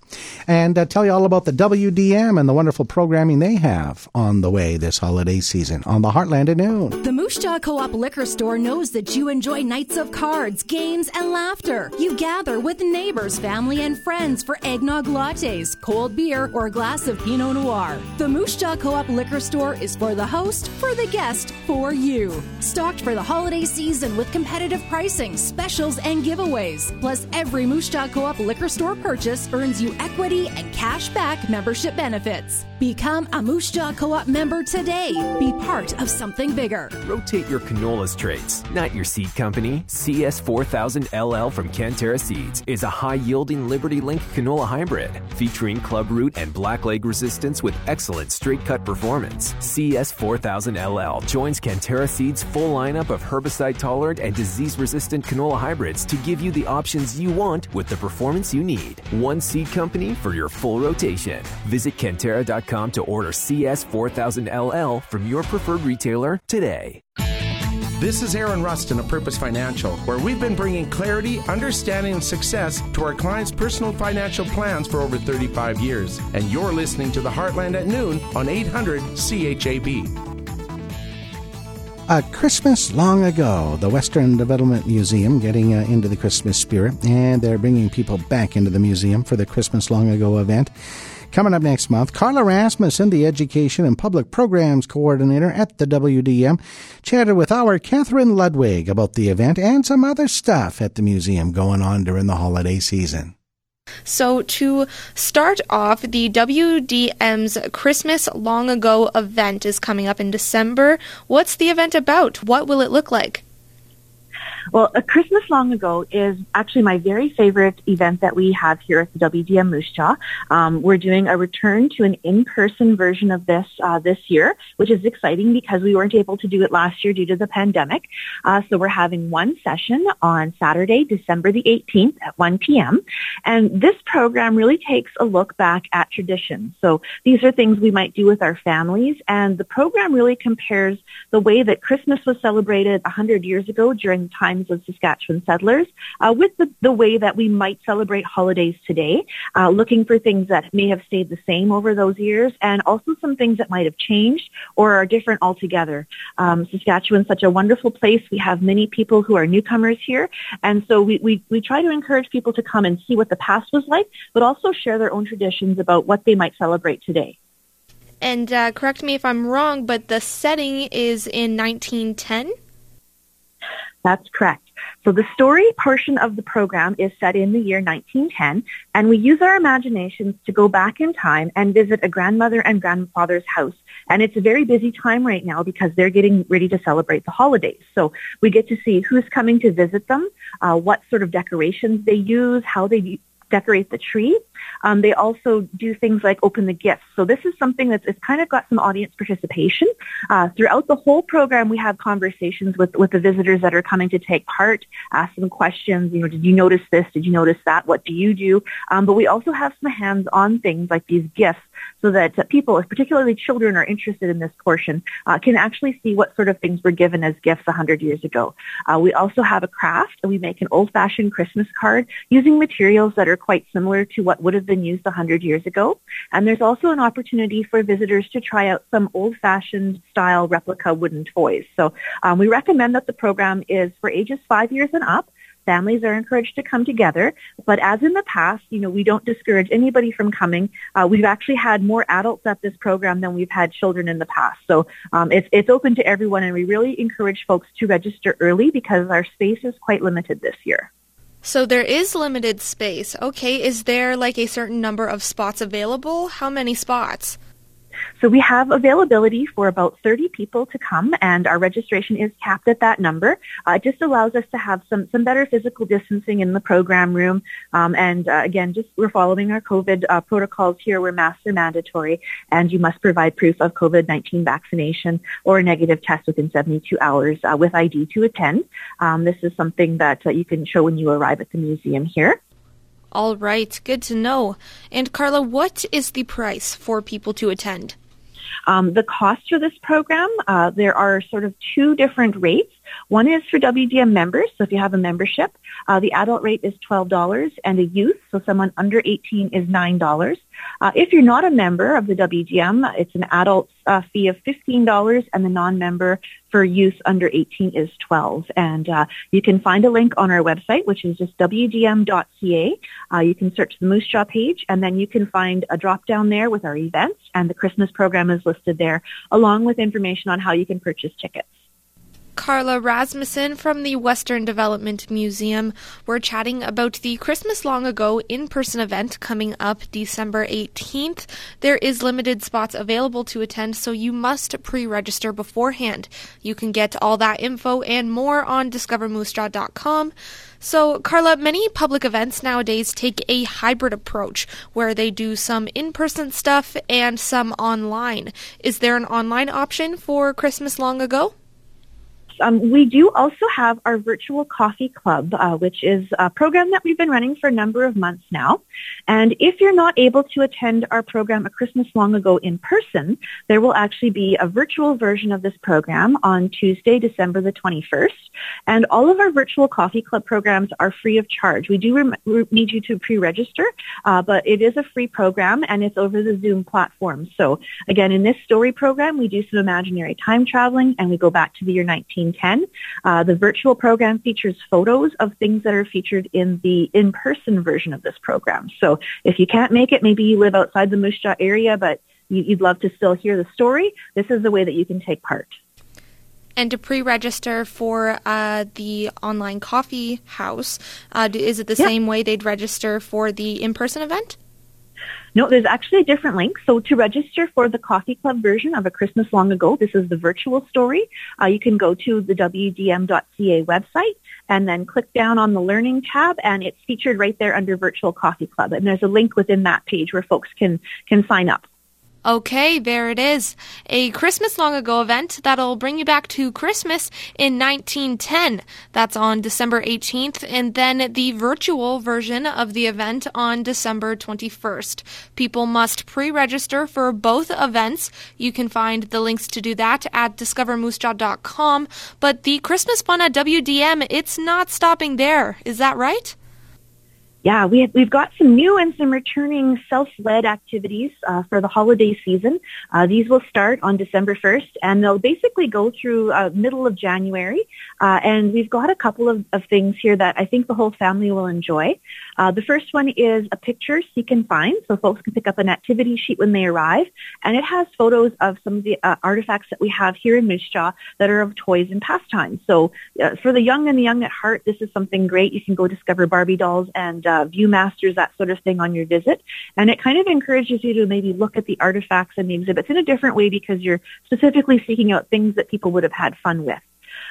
and uh, tell you all about the W D M and the wonderful programming they have on the way this holiday season on the Heartland at noon. The Moose Jaw Co-op Liquor Store knows that you enjoy nights of cards, games, and laughter. You gather with neighbors, family, and friends for eggnog lattes, cold beer, or a glass of Pinot Noir. The Moose Jaw Co-op Liquor Store is for the host, for the guest, for you. Stocked for the holiday season with competitive pricing, specials, and giveaways. Plus, every Moose Jaw Co-op Liquor Store purchase earns you equity and cash back membership benefits. Become a Moose Jaw Co-op member today. Be part of something bigger. Rotate your canola traits, not your seed company. C S four thousand L L from Cantera Seeds is a high-yielding Liberty Link canola hybrid featuring club root and blackleg resistance with excellent straight-cut performance. C S four thousand L L joins Cantera Seeds' full lineup of herbicide-tolerant and disease-resistant canola hybrids to give you the options you want with the performance you need. One seed company for your full rotation. Visit Cantera dot com to order C S four thousand L L from your preferred retailer today. This is Aaron Rustin of Purposed Financial, where we've been bringing clarity, understanding, and success to our clients' personal financial plans for over thirty-five years. And you're listening to The Heartland at noon on eight hundred C H A B. A Christmas long ago, the Western Development Museum getting uh, into the Christmas spirit, and they're bringing people back into the museum for the Christmas long ago event. Coming up next month, Carla Rasmussen, the Education and Public Programs Coordinator at the W D M, chatted with our Catherine Ludwig about the event and some other stuff at the museum going on during the holiday season. So to start off, the W D M's Christmas Long Ago event is coming up in December. What's the event about? What will it look like? Well, a Christmas Long Ago is actually my very favorite event that we have here at the W D M Moose Jaw. Um, we're doing a return to an in-person version of this uh, this year, which is exciting because we weren't able to do it last year due to the pandemic. Uh, so we're having one session on Saturday, December the eighteenth at one p.m. And this program really takes a look back at tradition. So these are things we might do with our families. And the program really compares the way that Christmas was celebrated one hundred years ago during the time of Saskatchewan settlers uh, with the, the way that we might celebrate holidays today, uh, looking for things that may have stayed the same over those years and also some things that might have changed or are different altogether. Um, Saskatchewan is such a wonderful place. We have many people who are newcomers here, and so we, we, we try to encourage people to come and see what the past was like, but also share their own traditions about what they might celebrate today. And uh, correct me if I'm wrong, but the setting is in nineteen ten? That's correct. So the story portion of the program is set in the year nineteen ten, and we use our imaginations to go back in time and visit a grandmother and grandfather's house. And it's a very busy time right now because they're getting ready to celebrate the holidays. So we get to see who's coming to visit them, uh, what sort of decorations they use, how they decorate the tree. Um, they also do things like open the gifts. So this is something that's it's kind of got some audience participation. Uh, throughout the whole program, we have conversations with, with the visitors that are coming to take part, ask them questions, you know, did you notice this? Did you notice that? What do you do? Um, but we also have some hands-on things like these gifts so that uh, people, particularly children, are interested in this portion, uh, can actually see what sort of things were given as gifts one hundred years ago. Uh, we also have a craft, and we make an old-fashioned Christmas card using materials that are quite similar to what would have been used one hundred years ago. And there's also an opportunity for visitors to try out some old-fashioned style replica wooden toys. So um, we recommend that the program is for ages five years and up. Families are encouraged to come together, but as in the past, you know, we don't discourage anybody from coming. Uh, we've actually had more adults at this program than we've had children in the past. So um, it's, it's open to everyone, and we really encourage folks to register early because our space is quite limited this year. So there is limited space. Okay, is there like a certain number of spots available? How many spots? So we have availability for about thirty people to come, and our registration is capped at that number. Uh, it just allows us to have some, some better physical distancing in the program room. Um, and uh, again, just we're following our COVID uh, protocols here where masks are mandatory, and you must provide proof of COVID nineteen vaccination or a negative test within seventy-two hours uh, with I D to attend. Um, this is something that uh, you can show when you arrive at the museum here. All right, good to know. And Carla, what is the price for people to attend? Um, the cost for this program, uh, there are sort of two different rates. One is for W D M members, so if you have a membership, uh, the adult rate is twelve dollars, and a youth, so someone under eighteen, is nine dollars. Uh, if you're not a member of the W D M, it's an adult uh, fee of fifteen dollars, and the non-member for youth under eighteen is twelve dollars. And uh, you can find a link on our website, which is just W D M dot C A. Uh, you can search the Moose Jaw page, and then you can find a drop-down there with our events, and the Christmas program is listed there, along with information on how you can purchase tickets. Carla Rasmussen from the Western Development Museum. We're chatting about the Christmas Long Ago in-person event coming up December eighteenth. There is limited spots available to attend, so you must pre-register beforehand. You can get all that info and more on discover moose jaw dot com. So, Carla, many public events nowadays take a hybrid approach where they do some in-person stuff and some online. Is there an online option for Christmas Long Ago? Um, we do also have our virtual coffee club, uh, which is a program that we've been running for a number of months now. And if you're not able to attend our program A Christmas Long Ago in person, there will actually be a virtual version of this program on Tuesday, December the twenty-first. And all of our virtual coffee club programs are free of charge. We do rem- re- need you to pre-register, uh, but it is a free program, and it's over the Zoom platform. So again, in this story program, we do some imaginary time traveling, and we go back to the year nineteen ten. Uh, the virtual program features photos of things that are featured in the in-person version of this program. So if you can't make it, maybe you live outside the Moose Jaw area, but you, you'd love to still hear the story, this is the way that you can take part. And to pre-register for uh, the online coffee house, uh, is it the yeah. same way they'd register for the in-person event? No, there's actually a different link. So to register for the coffee club version of A Christmas Long Ago, this is the virtual story, uh, you can go to the W D M dot C A website and then click down on the Learning tab, and it's featured right there under Virtual Coffee Club. And there's a link within that page where folks can, can sign up. Okay, there it is. A Christmas Long Ago event that'll bring you back to Christmas in nineteen ten. That's on December eighteenth, and then the virtual version of the event on December twenty-first. People must pre-register for both events. You can find the links to do that at discover moose jaw dot com. But the Christmas fun at W D M, it's not stopping there. Is that right? Yeah, we have, we've got some new and some returning self-led activities uh, for the holiday season. Uh, these will start on December first, and they'll basically go through uh, middle of January. Uh, and we've got a couple of, of things here that I think the whole family will enjoy. Uh, the first one is a picture seek and find, so folks can pick up an activity sheet when they arrive, and it has photos of some of the uh, artifacts that we have here in Moose Jaw that are of toys and pastimes. So uh, for the young and the young at heart, this is something great. You can go discover Barbie dolls and Uh, Viewmasters, that sort of thing on your visit. And it kind of encourages you to maybe look at the artifacts and the exhibits in a different way because you're specifically seeking out things that people would have had fun with.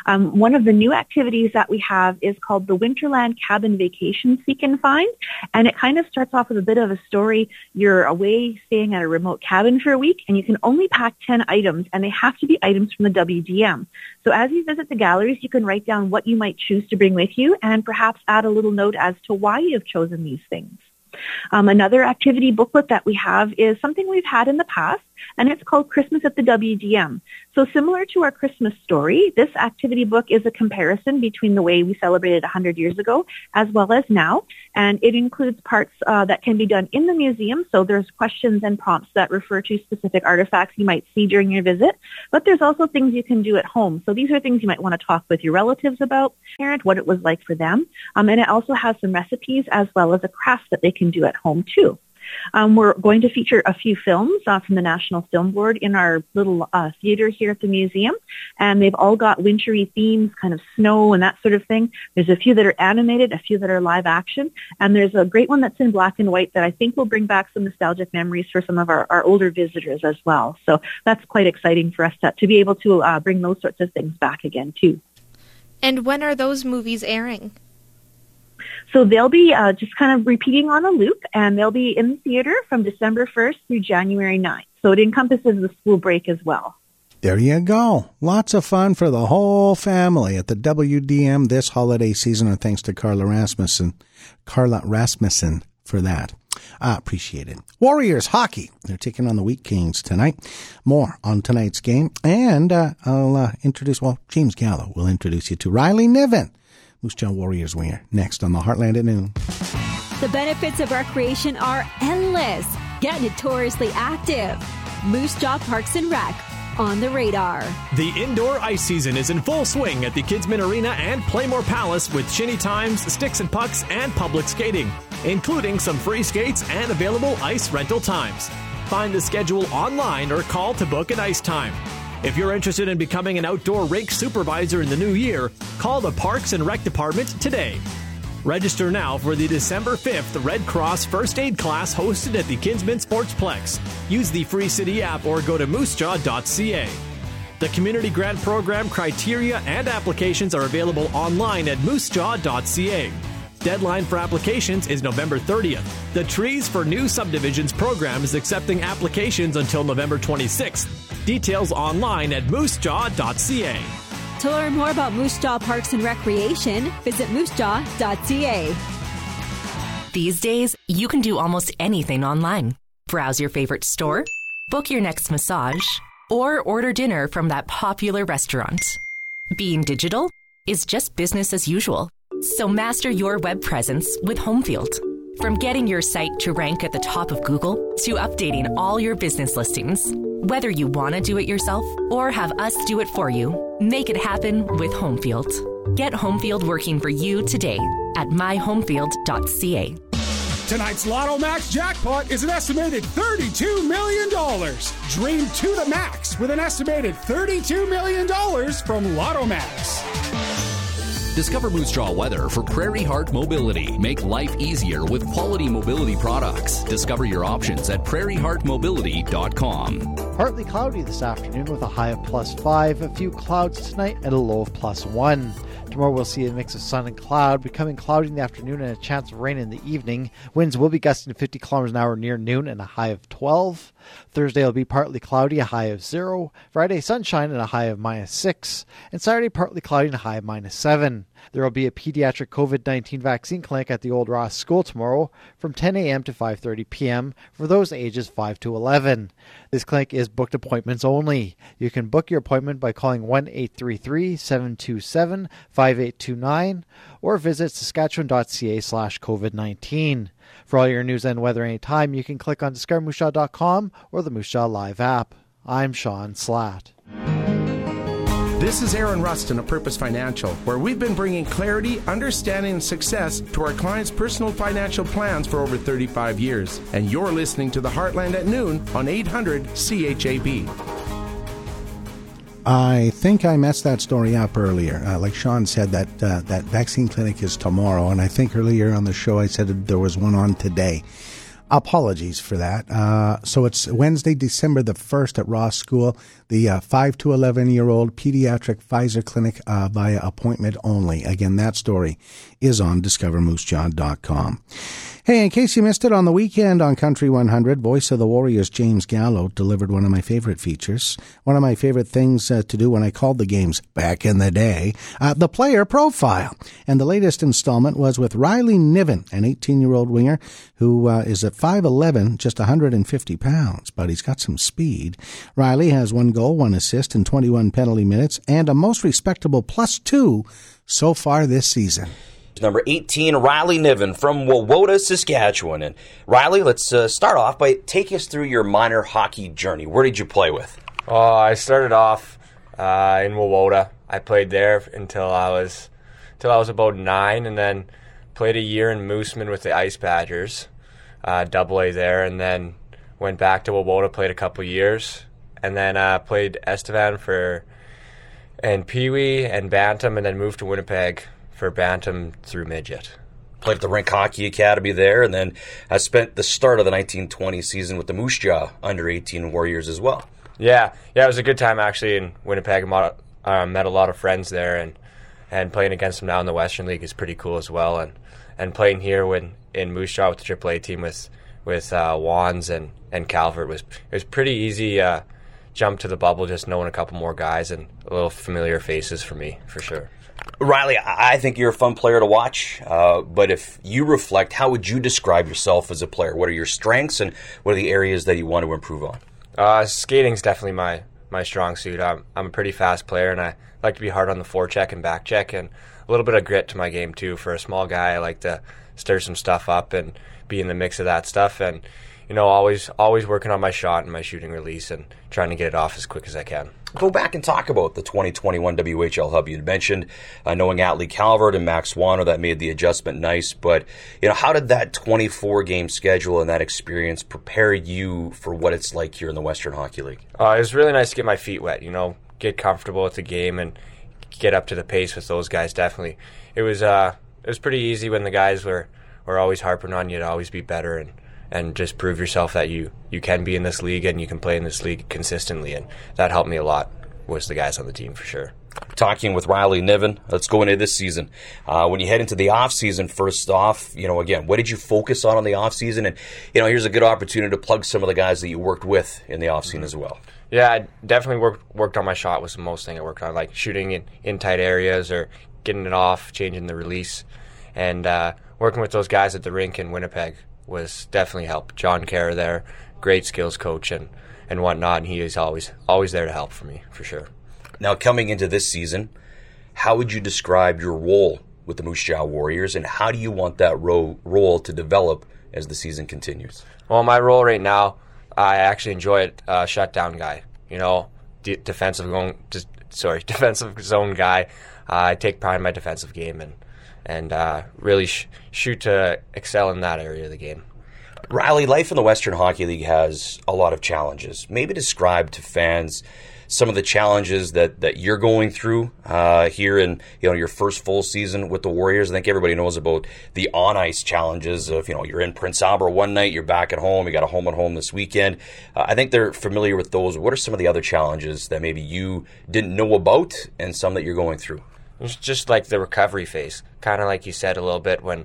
Um, one of the new activities that we have is called the Winterland Cabin Vacation Seek and Find, and it kind of starts off with a bit of a story. You're away staying at a remote cabin for a week, and you can only pack ten items, and they have to be items from the W D M. So as you visit the galleries, you can write down what you might choose to bring with you and perhaps add a little note as to why you have chosen these things. Um, another activity booklet that we have is something we've had in the past. and it's called Christmas at the W D M. So similar to our Christmas story, this activity book is a comparison between the way we celebrated one hundred years ago as well as now, and it includes parts uh, that can be done in the museum. So there's questions and prompts that refer to specific artifacts you might see during your visit, but there's also things you can do at home. So these are things you might want to talk with your relatives about, parent, what it was like for them, um, and it also has some recipes as well as a craft that they can do at home too. Um, we're going to feature a few films uh, from the National Film Board in our little uh, theater here at the museum, and they've all got wintry themes, kind of snow and that sort of thing. There's a few that are animated, a few that are live action, and there's a great one that's in black and white that I think will bring back some nostalgic memories for some of our, our older visitors as well. So that's quite exciting for us to, to be able to uh, bring those sorts of things back again too. And when are those movies airing? So they'll be uh, just kind of repeating on a loop, and they'll be in the theater from December first through January ninth. So it encompasses the school break as well. There you go. Lots of fun for the whole family at the W D M this holiday season, and thanks to Carla Rasmussen, Carla Rasmussen for that. Uh, appreciate it. Warriors hockey. They're taking on the Wheat Kings tonight. More on tonight's game. And uh, I'll uh, introduce, well, James Gallo will introduce you to Riley Niven, Moose Jaw Warriors winger, next on the Heartland at Noon. The benefits of recreation are endless. Get notoriously active. Moose Jaw Parks and Rec, on the radar. The indoor ice season is in full swing at the Kidsman Arena and Playmore Palace with shinny times, sticks and pucks, and public skating, including some free skates and available ice rental times. Find the schedule online or call to book an ice time. If you're interested in becoming an outdoor rink supervisor in the new year, call the Parks and Rec Department today. Register now for the December fifth Red Cross First Aid Class hosted at the Kinsman Sportsplex. Use the Free City app or go to moosejaw dot c a. The community grant program criteria and applications are available online at moosejaw dot c a. Deadline for applications is November thirtieth. The Trees for New Subdivisions program is accepting applications until November twenty-sixth. Details online at moosejaw dot c a. To learn more about Moose Jaw Parks and Recreation, visit moosejaw dot c a. These days, you can do almost anything online. Browse your favorite store, book your next massage, or order dinner from that popular restaurant. Being digital is just business as usual. So master your web presence with Homefield. From getting your site to rank at the top of Google to updating all your business listings, whether you want to do it yourself or have us do it for you, make it happen with Homefield. Get Homefield working for you today at my homefield dot c a. Tonight's Lotto Max jackpot is an estimated thirty-two million dollars. Dream to the max with an estimated thirty-two million dollars from Lotto Max. Discover Moose Jaw weather for Prairie Heart Mobility. Make life easier with quality mobility products. Discover your options at prairie heart mobility dot com. Partly cloudy this afternoon with a high of plus five, a few clouds tonight and a low of plus one. Tomorrow we'll see a mix of sun and cloud, becoming cloudy in the afternoon and a chance of rain in the evening. Winds will be gusting to fifty kilometers an hour near noon and a high of twelve. Thursday will be partly cloudy, a high of zero. Friday, sunshine and a high of minus six. And Saturday, partly cloudy and a high of minus seven. There will be a pediatric covid nineteen vaccine clinic at the Old Ross School tomorrow from ten a m to five thirty p m for those ages five to eleven. This clinic is booked appointments only. You can book your appointment by calling one eight three three, seven two seven, five eight two nine or visit saskatchewan dot c a slash covid nineteen. For all your news and weather anytime, you can click on discover moose jaw dot com or the Moose Jaw Live app. I'm Sean Slatt. This is Aaron Rustin of Purpose Financial, where we've been bringing clarity, understanding, and success to our clients' personal financial plans for over thirty-five years. And you're listening to The Heartland at Noon on eight hundred C H A B. I think I messed that story up earlier. Uh, like Sean said, that uh, that vaccine clinic is tomorrow, and I think earlier on the show I said there was one on today. Apologies for that. Uh, so it's Wednesday, December the first at Ross School, the uh, five to eleven-year-old pediatric Pfizer clinic uh, via appointment only. Again, that story is on discover moose jaw dot com. Hey, in case you missed it, on the weekend on Country one hundred, Voice of the Warriors James Gallo delivered one of my favorite features, one of my favorite things uh, to do when I called the games back in the day, uh, the player profile. And the latest installment was with Riley Niven, an eighteen-year-old winger who uh, is a five eleven, just one hundred fifty pounds, but he's got some speed. Riley has one goal, one assist, and twenty-one penalty minutes, and a most respectable plus two so far this season. Number eighteen, Riley Niven from Wawota, Saskatchewan. And Riley, let's uh, start off by taking us through your minor hockey journey. Where did you play with? Uh, I started off uh, in Wawota. I played there until I was until I was about nine, and then played a year in Mooseman with the Ice Badgers, uh, double A there, and then went back to Wawota, played a couple years, and then uh, played Estevan for and Pee Wee and Bantam, and then moved to Winnipeg for Bantam through Midget. Played at the Rink Hockey Academy there, and then I spent the start of the nineteen twenty season with the Moose Jaw under eighteen Warriors as well. Yeah, yeah, it was a good time actually in Winnipeg. I uh, met a lot of friends there, and, and playing against them now in the Western League is pretty cool as well. And, and playing here when in Moose Jaw with the triple A team with with uh, Wands and, and Calvert was it was pretty easy. Uh, jump to the bubble, just knowing a couple more guys and a little familiar faces for me for sure. Riley, I think you're a fun player to watch, uh, but if you reflect, how would you describe yourself as a player? What are your strengths, and what are the areas that you want to improve on? Uh, skating's definitely my, my strong suit. I'm, I'm a pretty fast player, and I like to be hard on the forecheck and backcheck, and a little bit of grit to my game, too. For a small guy, I like to stir some stuff up and be in the mix of that stuff, and you know, always always working on my shot and my shooting release and trying to get it off as quick as I can. Go back and talk about the twenty twenty-one W H L Hub. You had mentioned uh, knowing Atlee Calvert and Max Wano, that made the adjustment nice. But, you know, how did that twenty-four game schedule and that experience prepare you for what it's like here in the Western Hockey League? Uh, it was really nice to get my feet wet, you know, get comfortable with the game and get up to the pace with those guys, definitely. It was uh, it was pretty easy when the guys were, were always harping on you to always be better and and just prove yourself that you, you can be in this league and you can play in this league consistently. And that helped me a lot, was the guys on the team for sure. Talking with Riley Niven, let's go into this season. Uh, when you head into the offseason, first off, you know, again, what did you focus on in the offseason? And, you know, here's a good opportunity to plug some of the guys that you worked with in the offseason mm-hmm. as well. Yeah, I definitely worked worked on my shot was the most thing I worked on, like shooting in, in tight areas or getting it off, changing the release. And uh, working with those guys at the rink in Winnipeg was definitely helped. John Kerr there, great skills coach and, and whatnot, and he is always always there to help for me, for sure. Now, coming into this season, how would you describe your role with the Moose Jaw Warriors, and how do you want that ro- role to develop as the season continues? Well, my role right now, I actually enjoy it, uh, shutdown guy. You know, de- defensive zone, just, sorry, defensive zone guy. Uh, I take pride in my defensive game, and and uh, really sh- shoot to excel in that area of the game. Riley, life in the Western Hockey League has a lot of challenges. Maybe describe to fans some of the challenges that, that you're going through uh, here in you know your first full season with the Warriors. I think everybody knows about the on-ice challenges of, you know, you're in Prince Albert one night, you're back at home, you got a home and home this weekend. Uh, I think they're familiar with those. What are some of the other challenges that maybe you didn't know about and some that you're going through? It's just like the recovery phase, kind of like you said a little bit when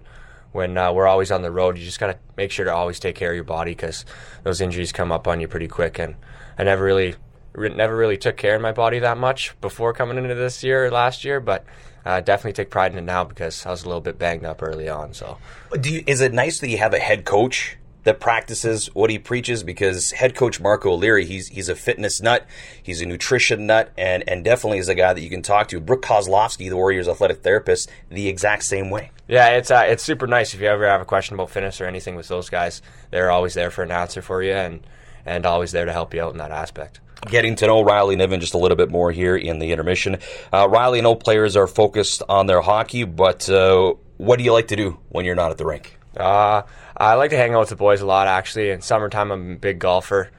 when uh, we're always on the road. You just got to make sure to always take care of your body because those injuries come up on you pretty quick. And I never really re- never really took care of my body that much before coming into this year or last year, but I uh, definitely take pride in it now because I was a little bit banged up early on. So, do you, is it nice that you have a head coach that practices what he preaches? Because head coach Mark O'Leary, he's he's a fitness nut, he's a nutrition nut, and, and definitely is a guy that you can talk to. Brooke Kozlowski, the Warriors athletic therapist, the exact same way. Yeah, it's uh, it's super nice if you ever have a question about fitness or anything with those guys. They're always there for an answer for you and, and always there to help you out in that aspect. Getting to know Riley Niven just a little bit more here in the intermission. Uh, Riley, and all players are focused on their hockey, but uh, what do you like to do when you're not at the rink? Uh, I like to hang out with the boys a lot, actually. In summertime, I'm a big golfer.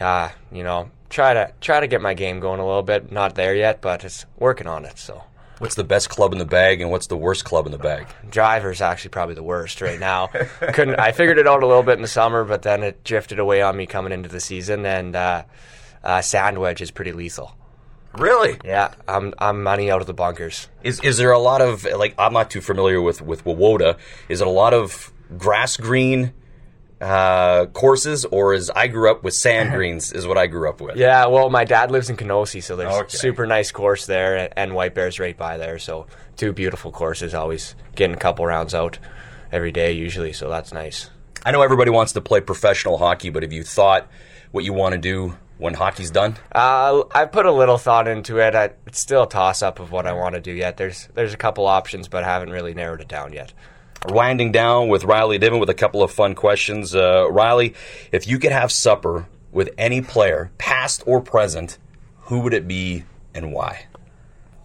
Uh, you know, try to try to get my game going a little bit. Not there yet, but it's working on it. So, what's the best club in the bag, and what's the worst club in the bag? Driver's actually probably the worst right now. Couldn't I figured it out a little bit in the summer, but then it drifted away on me coming into the season. And uh, uh, sand wedge is pretty lethal. Really? Yeah, I'm I'm money out of the bunkers. Is is there a lot of, like, I'm not too familiar with, with Wawota, is it a lot of grass green uh, courses, or is I grew up with sand greens is what I grew up with? Yeah, well, my dad lives in Kenosha, so there's okay. super nice course there, and, and White Bear's right by there, so two beautiful courses, always getting a couple rounds out every day usually, so that's nice. I know everybody wants to play professional hockey, but have you thought what you want to do when hockey's done? Uh, I put a little thought into it. I, it's still a toss-up of what I want to do yet. There's there's a couple options, but I haven't really narrowed it down yet. Winding down with Riley Niven with a couple of fun questions. Uh, Riley, if you could have supper with any player, past or present, who would it be and why?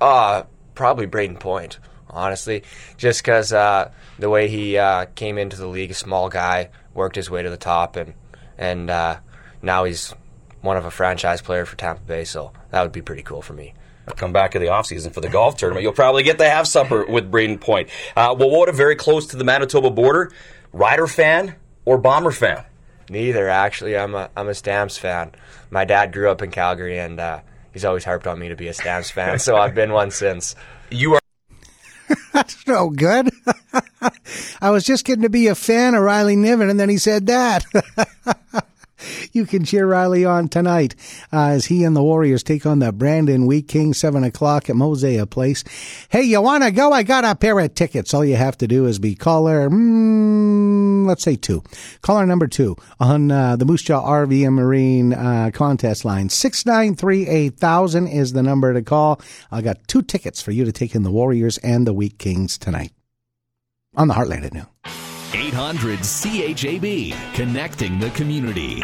Uh, probably Braden Point, honestly, just because uh, the way he uh, came into the league, a small guy, worked his way to the top, and, and uh, now he's one of a franchise player for Tampa Bay, so that would be pretty cool for me. Come back in the offseason for the golf tournament, you'll probably get to have supper with Braden Point. Uh, Wawota, very close to the Manitoba border. Rider fan or Bomber fan? Neither, actually. I'm a I'm a Stamps fan. My dad grew up in Calgary, and uh, he's always harped on me to be a Stamps fan, so I've been one since. You are. That's no good. I was just getting to be a fan of Riley Niven, and then he said that. You can cheer Riley on tonight uh, as he and the Warriors take on the Brandon Wheat Kings, seven o'clock at Mosaic Place. Hey, you want to go? I got a pair of tickets. All you have to do is be caller, mm, let's say two. Caller number two on uh, the Moose Jaw R V and Marine uh, contest line. six nine three, eight thousand is the number to call. I got two tickets for you to take in the Warriors and the Wheat Kings tonight on the Heartland at noon. eight hundred C H A B, connecting the community.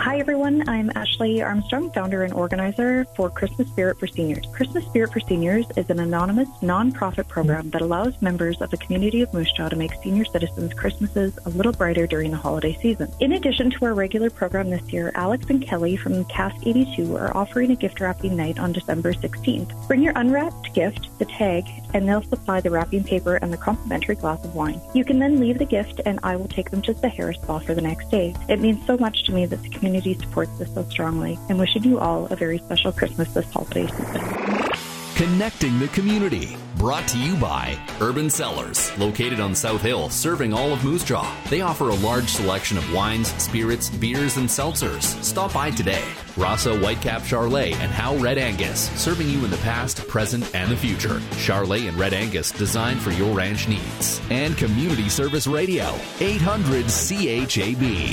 Hi, everyone. I'm Ashley Armstrong, founder and organizer for Christmas Spirit for Seniors. Christmas Spirit for Seniors is an anonymous, nonprofit program that allows members of the community of Moose Jaw to make senior citizens' Christmases a little brighter during the holiday season. In addition to our regular program this year, Alex and Kelly from Cask eighty-two are offering a gift wrapping night on December sixteenth. Bring your unwrapped gift, the tag, and they'll supply the wrapping paper and the complimentary glass of wine. You can then leave the gift, and I will take them to the hair spa for the next day. It means so much to me that the community Community supports this so strongly, and wishing you all a very special Christmas this holiday season. Connecting the community, brought to you by Urban Cellars, located on South Hill, serving all of Moose Jaw. They offer a large selection of wines, spirits, beers, and seltzers. Stop by today. Rosso Whitecap Charlet and Howe Red Angus, serving you in the past, present, and the future. Charlet and Red Angus, designed for your ranch needs. And Community Service Radio, eight hundred C H A B.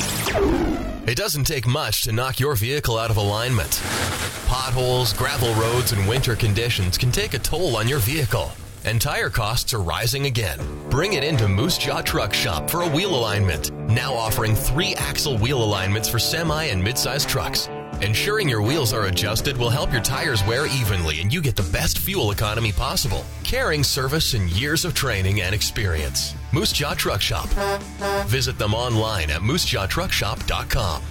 It doesn't take much to knock your vehicle out of alignment. Potholes, gravel roads, and winter conditions can take a toll on your vehicle, and tire costs are rising again. Bring it into Moose Jaw Truck Shop for a wheel alignment, now offering three axle wheel alignments for semi and midsize trucks. Ensuring your wheels are adjusted will help your tires wear evenly and you get the best fuel economy possible. Caring service and years of training and experience. Moose Jaw Truck Shop. Visit them online at moose jaw truck shop dot com.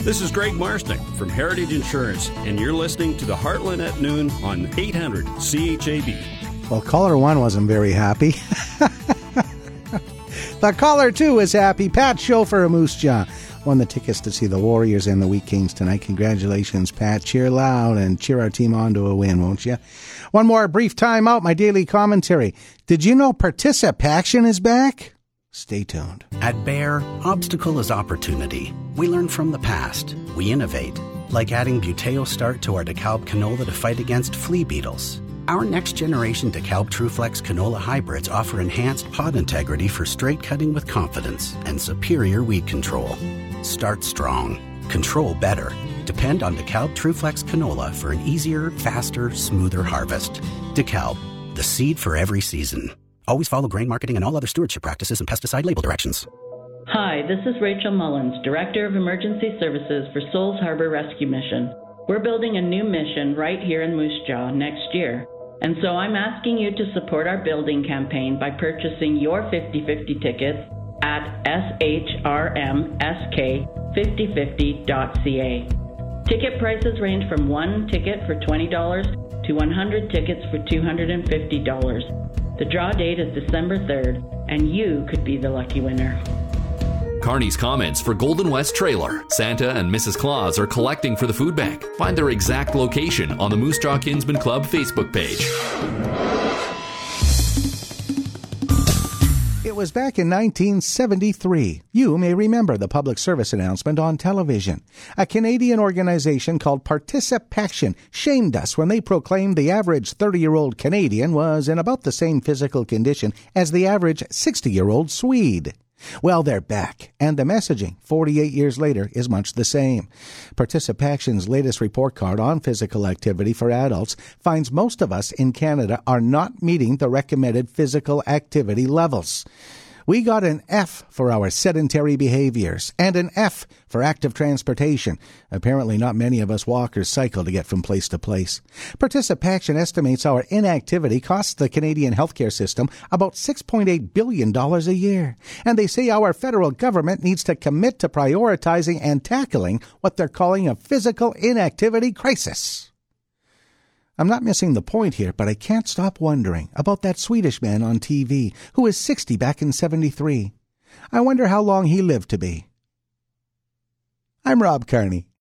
This is Greg Marsnick from Heritage Insurance, and you're listening to the Heartland at Noon on eight hundred C H A B. Well, caller one wasn't very happy. The caller two is happy. Pat Schofer of Moose Jaw won the tickets to see the Warriors and the Wheat Kings tonight. Congratulations, Pat. Cheer loud and cheer our team on to a win, won't you? One more brief time out, my daily commentary. Did you know participation is back? Stay tuned. At Bayer, obstacle is opportunity. We learn from the past. We innovate, like adding Buteostart to our DeKalb canola to fight against flea beetles. Our next-generation DeKalb TruFlex canola hybrids offer enhanced pod integrity for straight cutting with confidence and superior weed control. Start strong. Control better. Depend on DeKalb TruFlex canola for an easier, faster, smoother harvest. DeKalb, the seed for every season. Always follow grain marketing and all other stewardship practices and pesticide label directions. Hi, this is Rachel Mullins, Director of Emergency Services for Souls Harbor Rescue Mission. We're building a new mission right here in Moose Jaw next year. And so I'm asking you to support our building campaign by purchasing your fifty fifty tickets at S H R M S K fifty fifty dot C A. Ticket prices range from one ticket for twenty dollars to one hundred tickets for two hundred fifty dollars. The draw date is December third, and you could be the lucky winner. Carney's Comments for Golden West Trailer. Santa and Missus Claus are collecting for the food bank. Find their exact location on the Moose Jaw Kinsman Club Facebook page. It was back in nineteen seventy-three. You may remember the public service announcement on television. A Canadian organization called Participation shamed us when they proclaimed the average thirty-year-old Canadian was in about the same physical condition as the average sixty-year-old Swede. Well, they're back, and the messaging forty-eight years later is much the same. Participation's latest report card on physical activity for adults finds most of us in Canada are not meeting the recommended physical activity levels. We got an F for our sedentary behaviors and an F for active transportation. Apparently not many of us walk or cycle to get from place to place. Participation estimates our inactivity costs the Canadian healthcare system about six point eight billion dollars a year. And they say our federal government needs to commit to prioritizing and tackling what they're calling a physical inactivity crisis. I'm not missing the point here, but I can't stop wondering about that Swedish man on T V who was sixty back in seventy-three. I wonder how long he lived to be. I'm Rob Carney.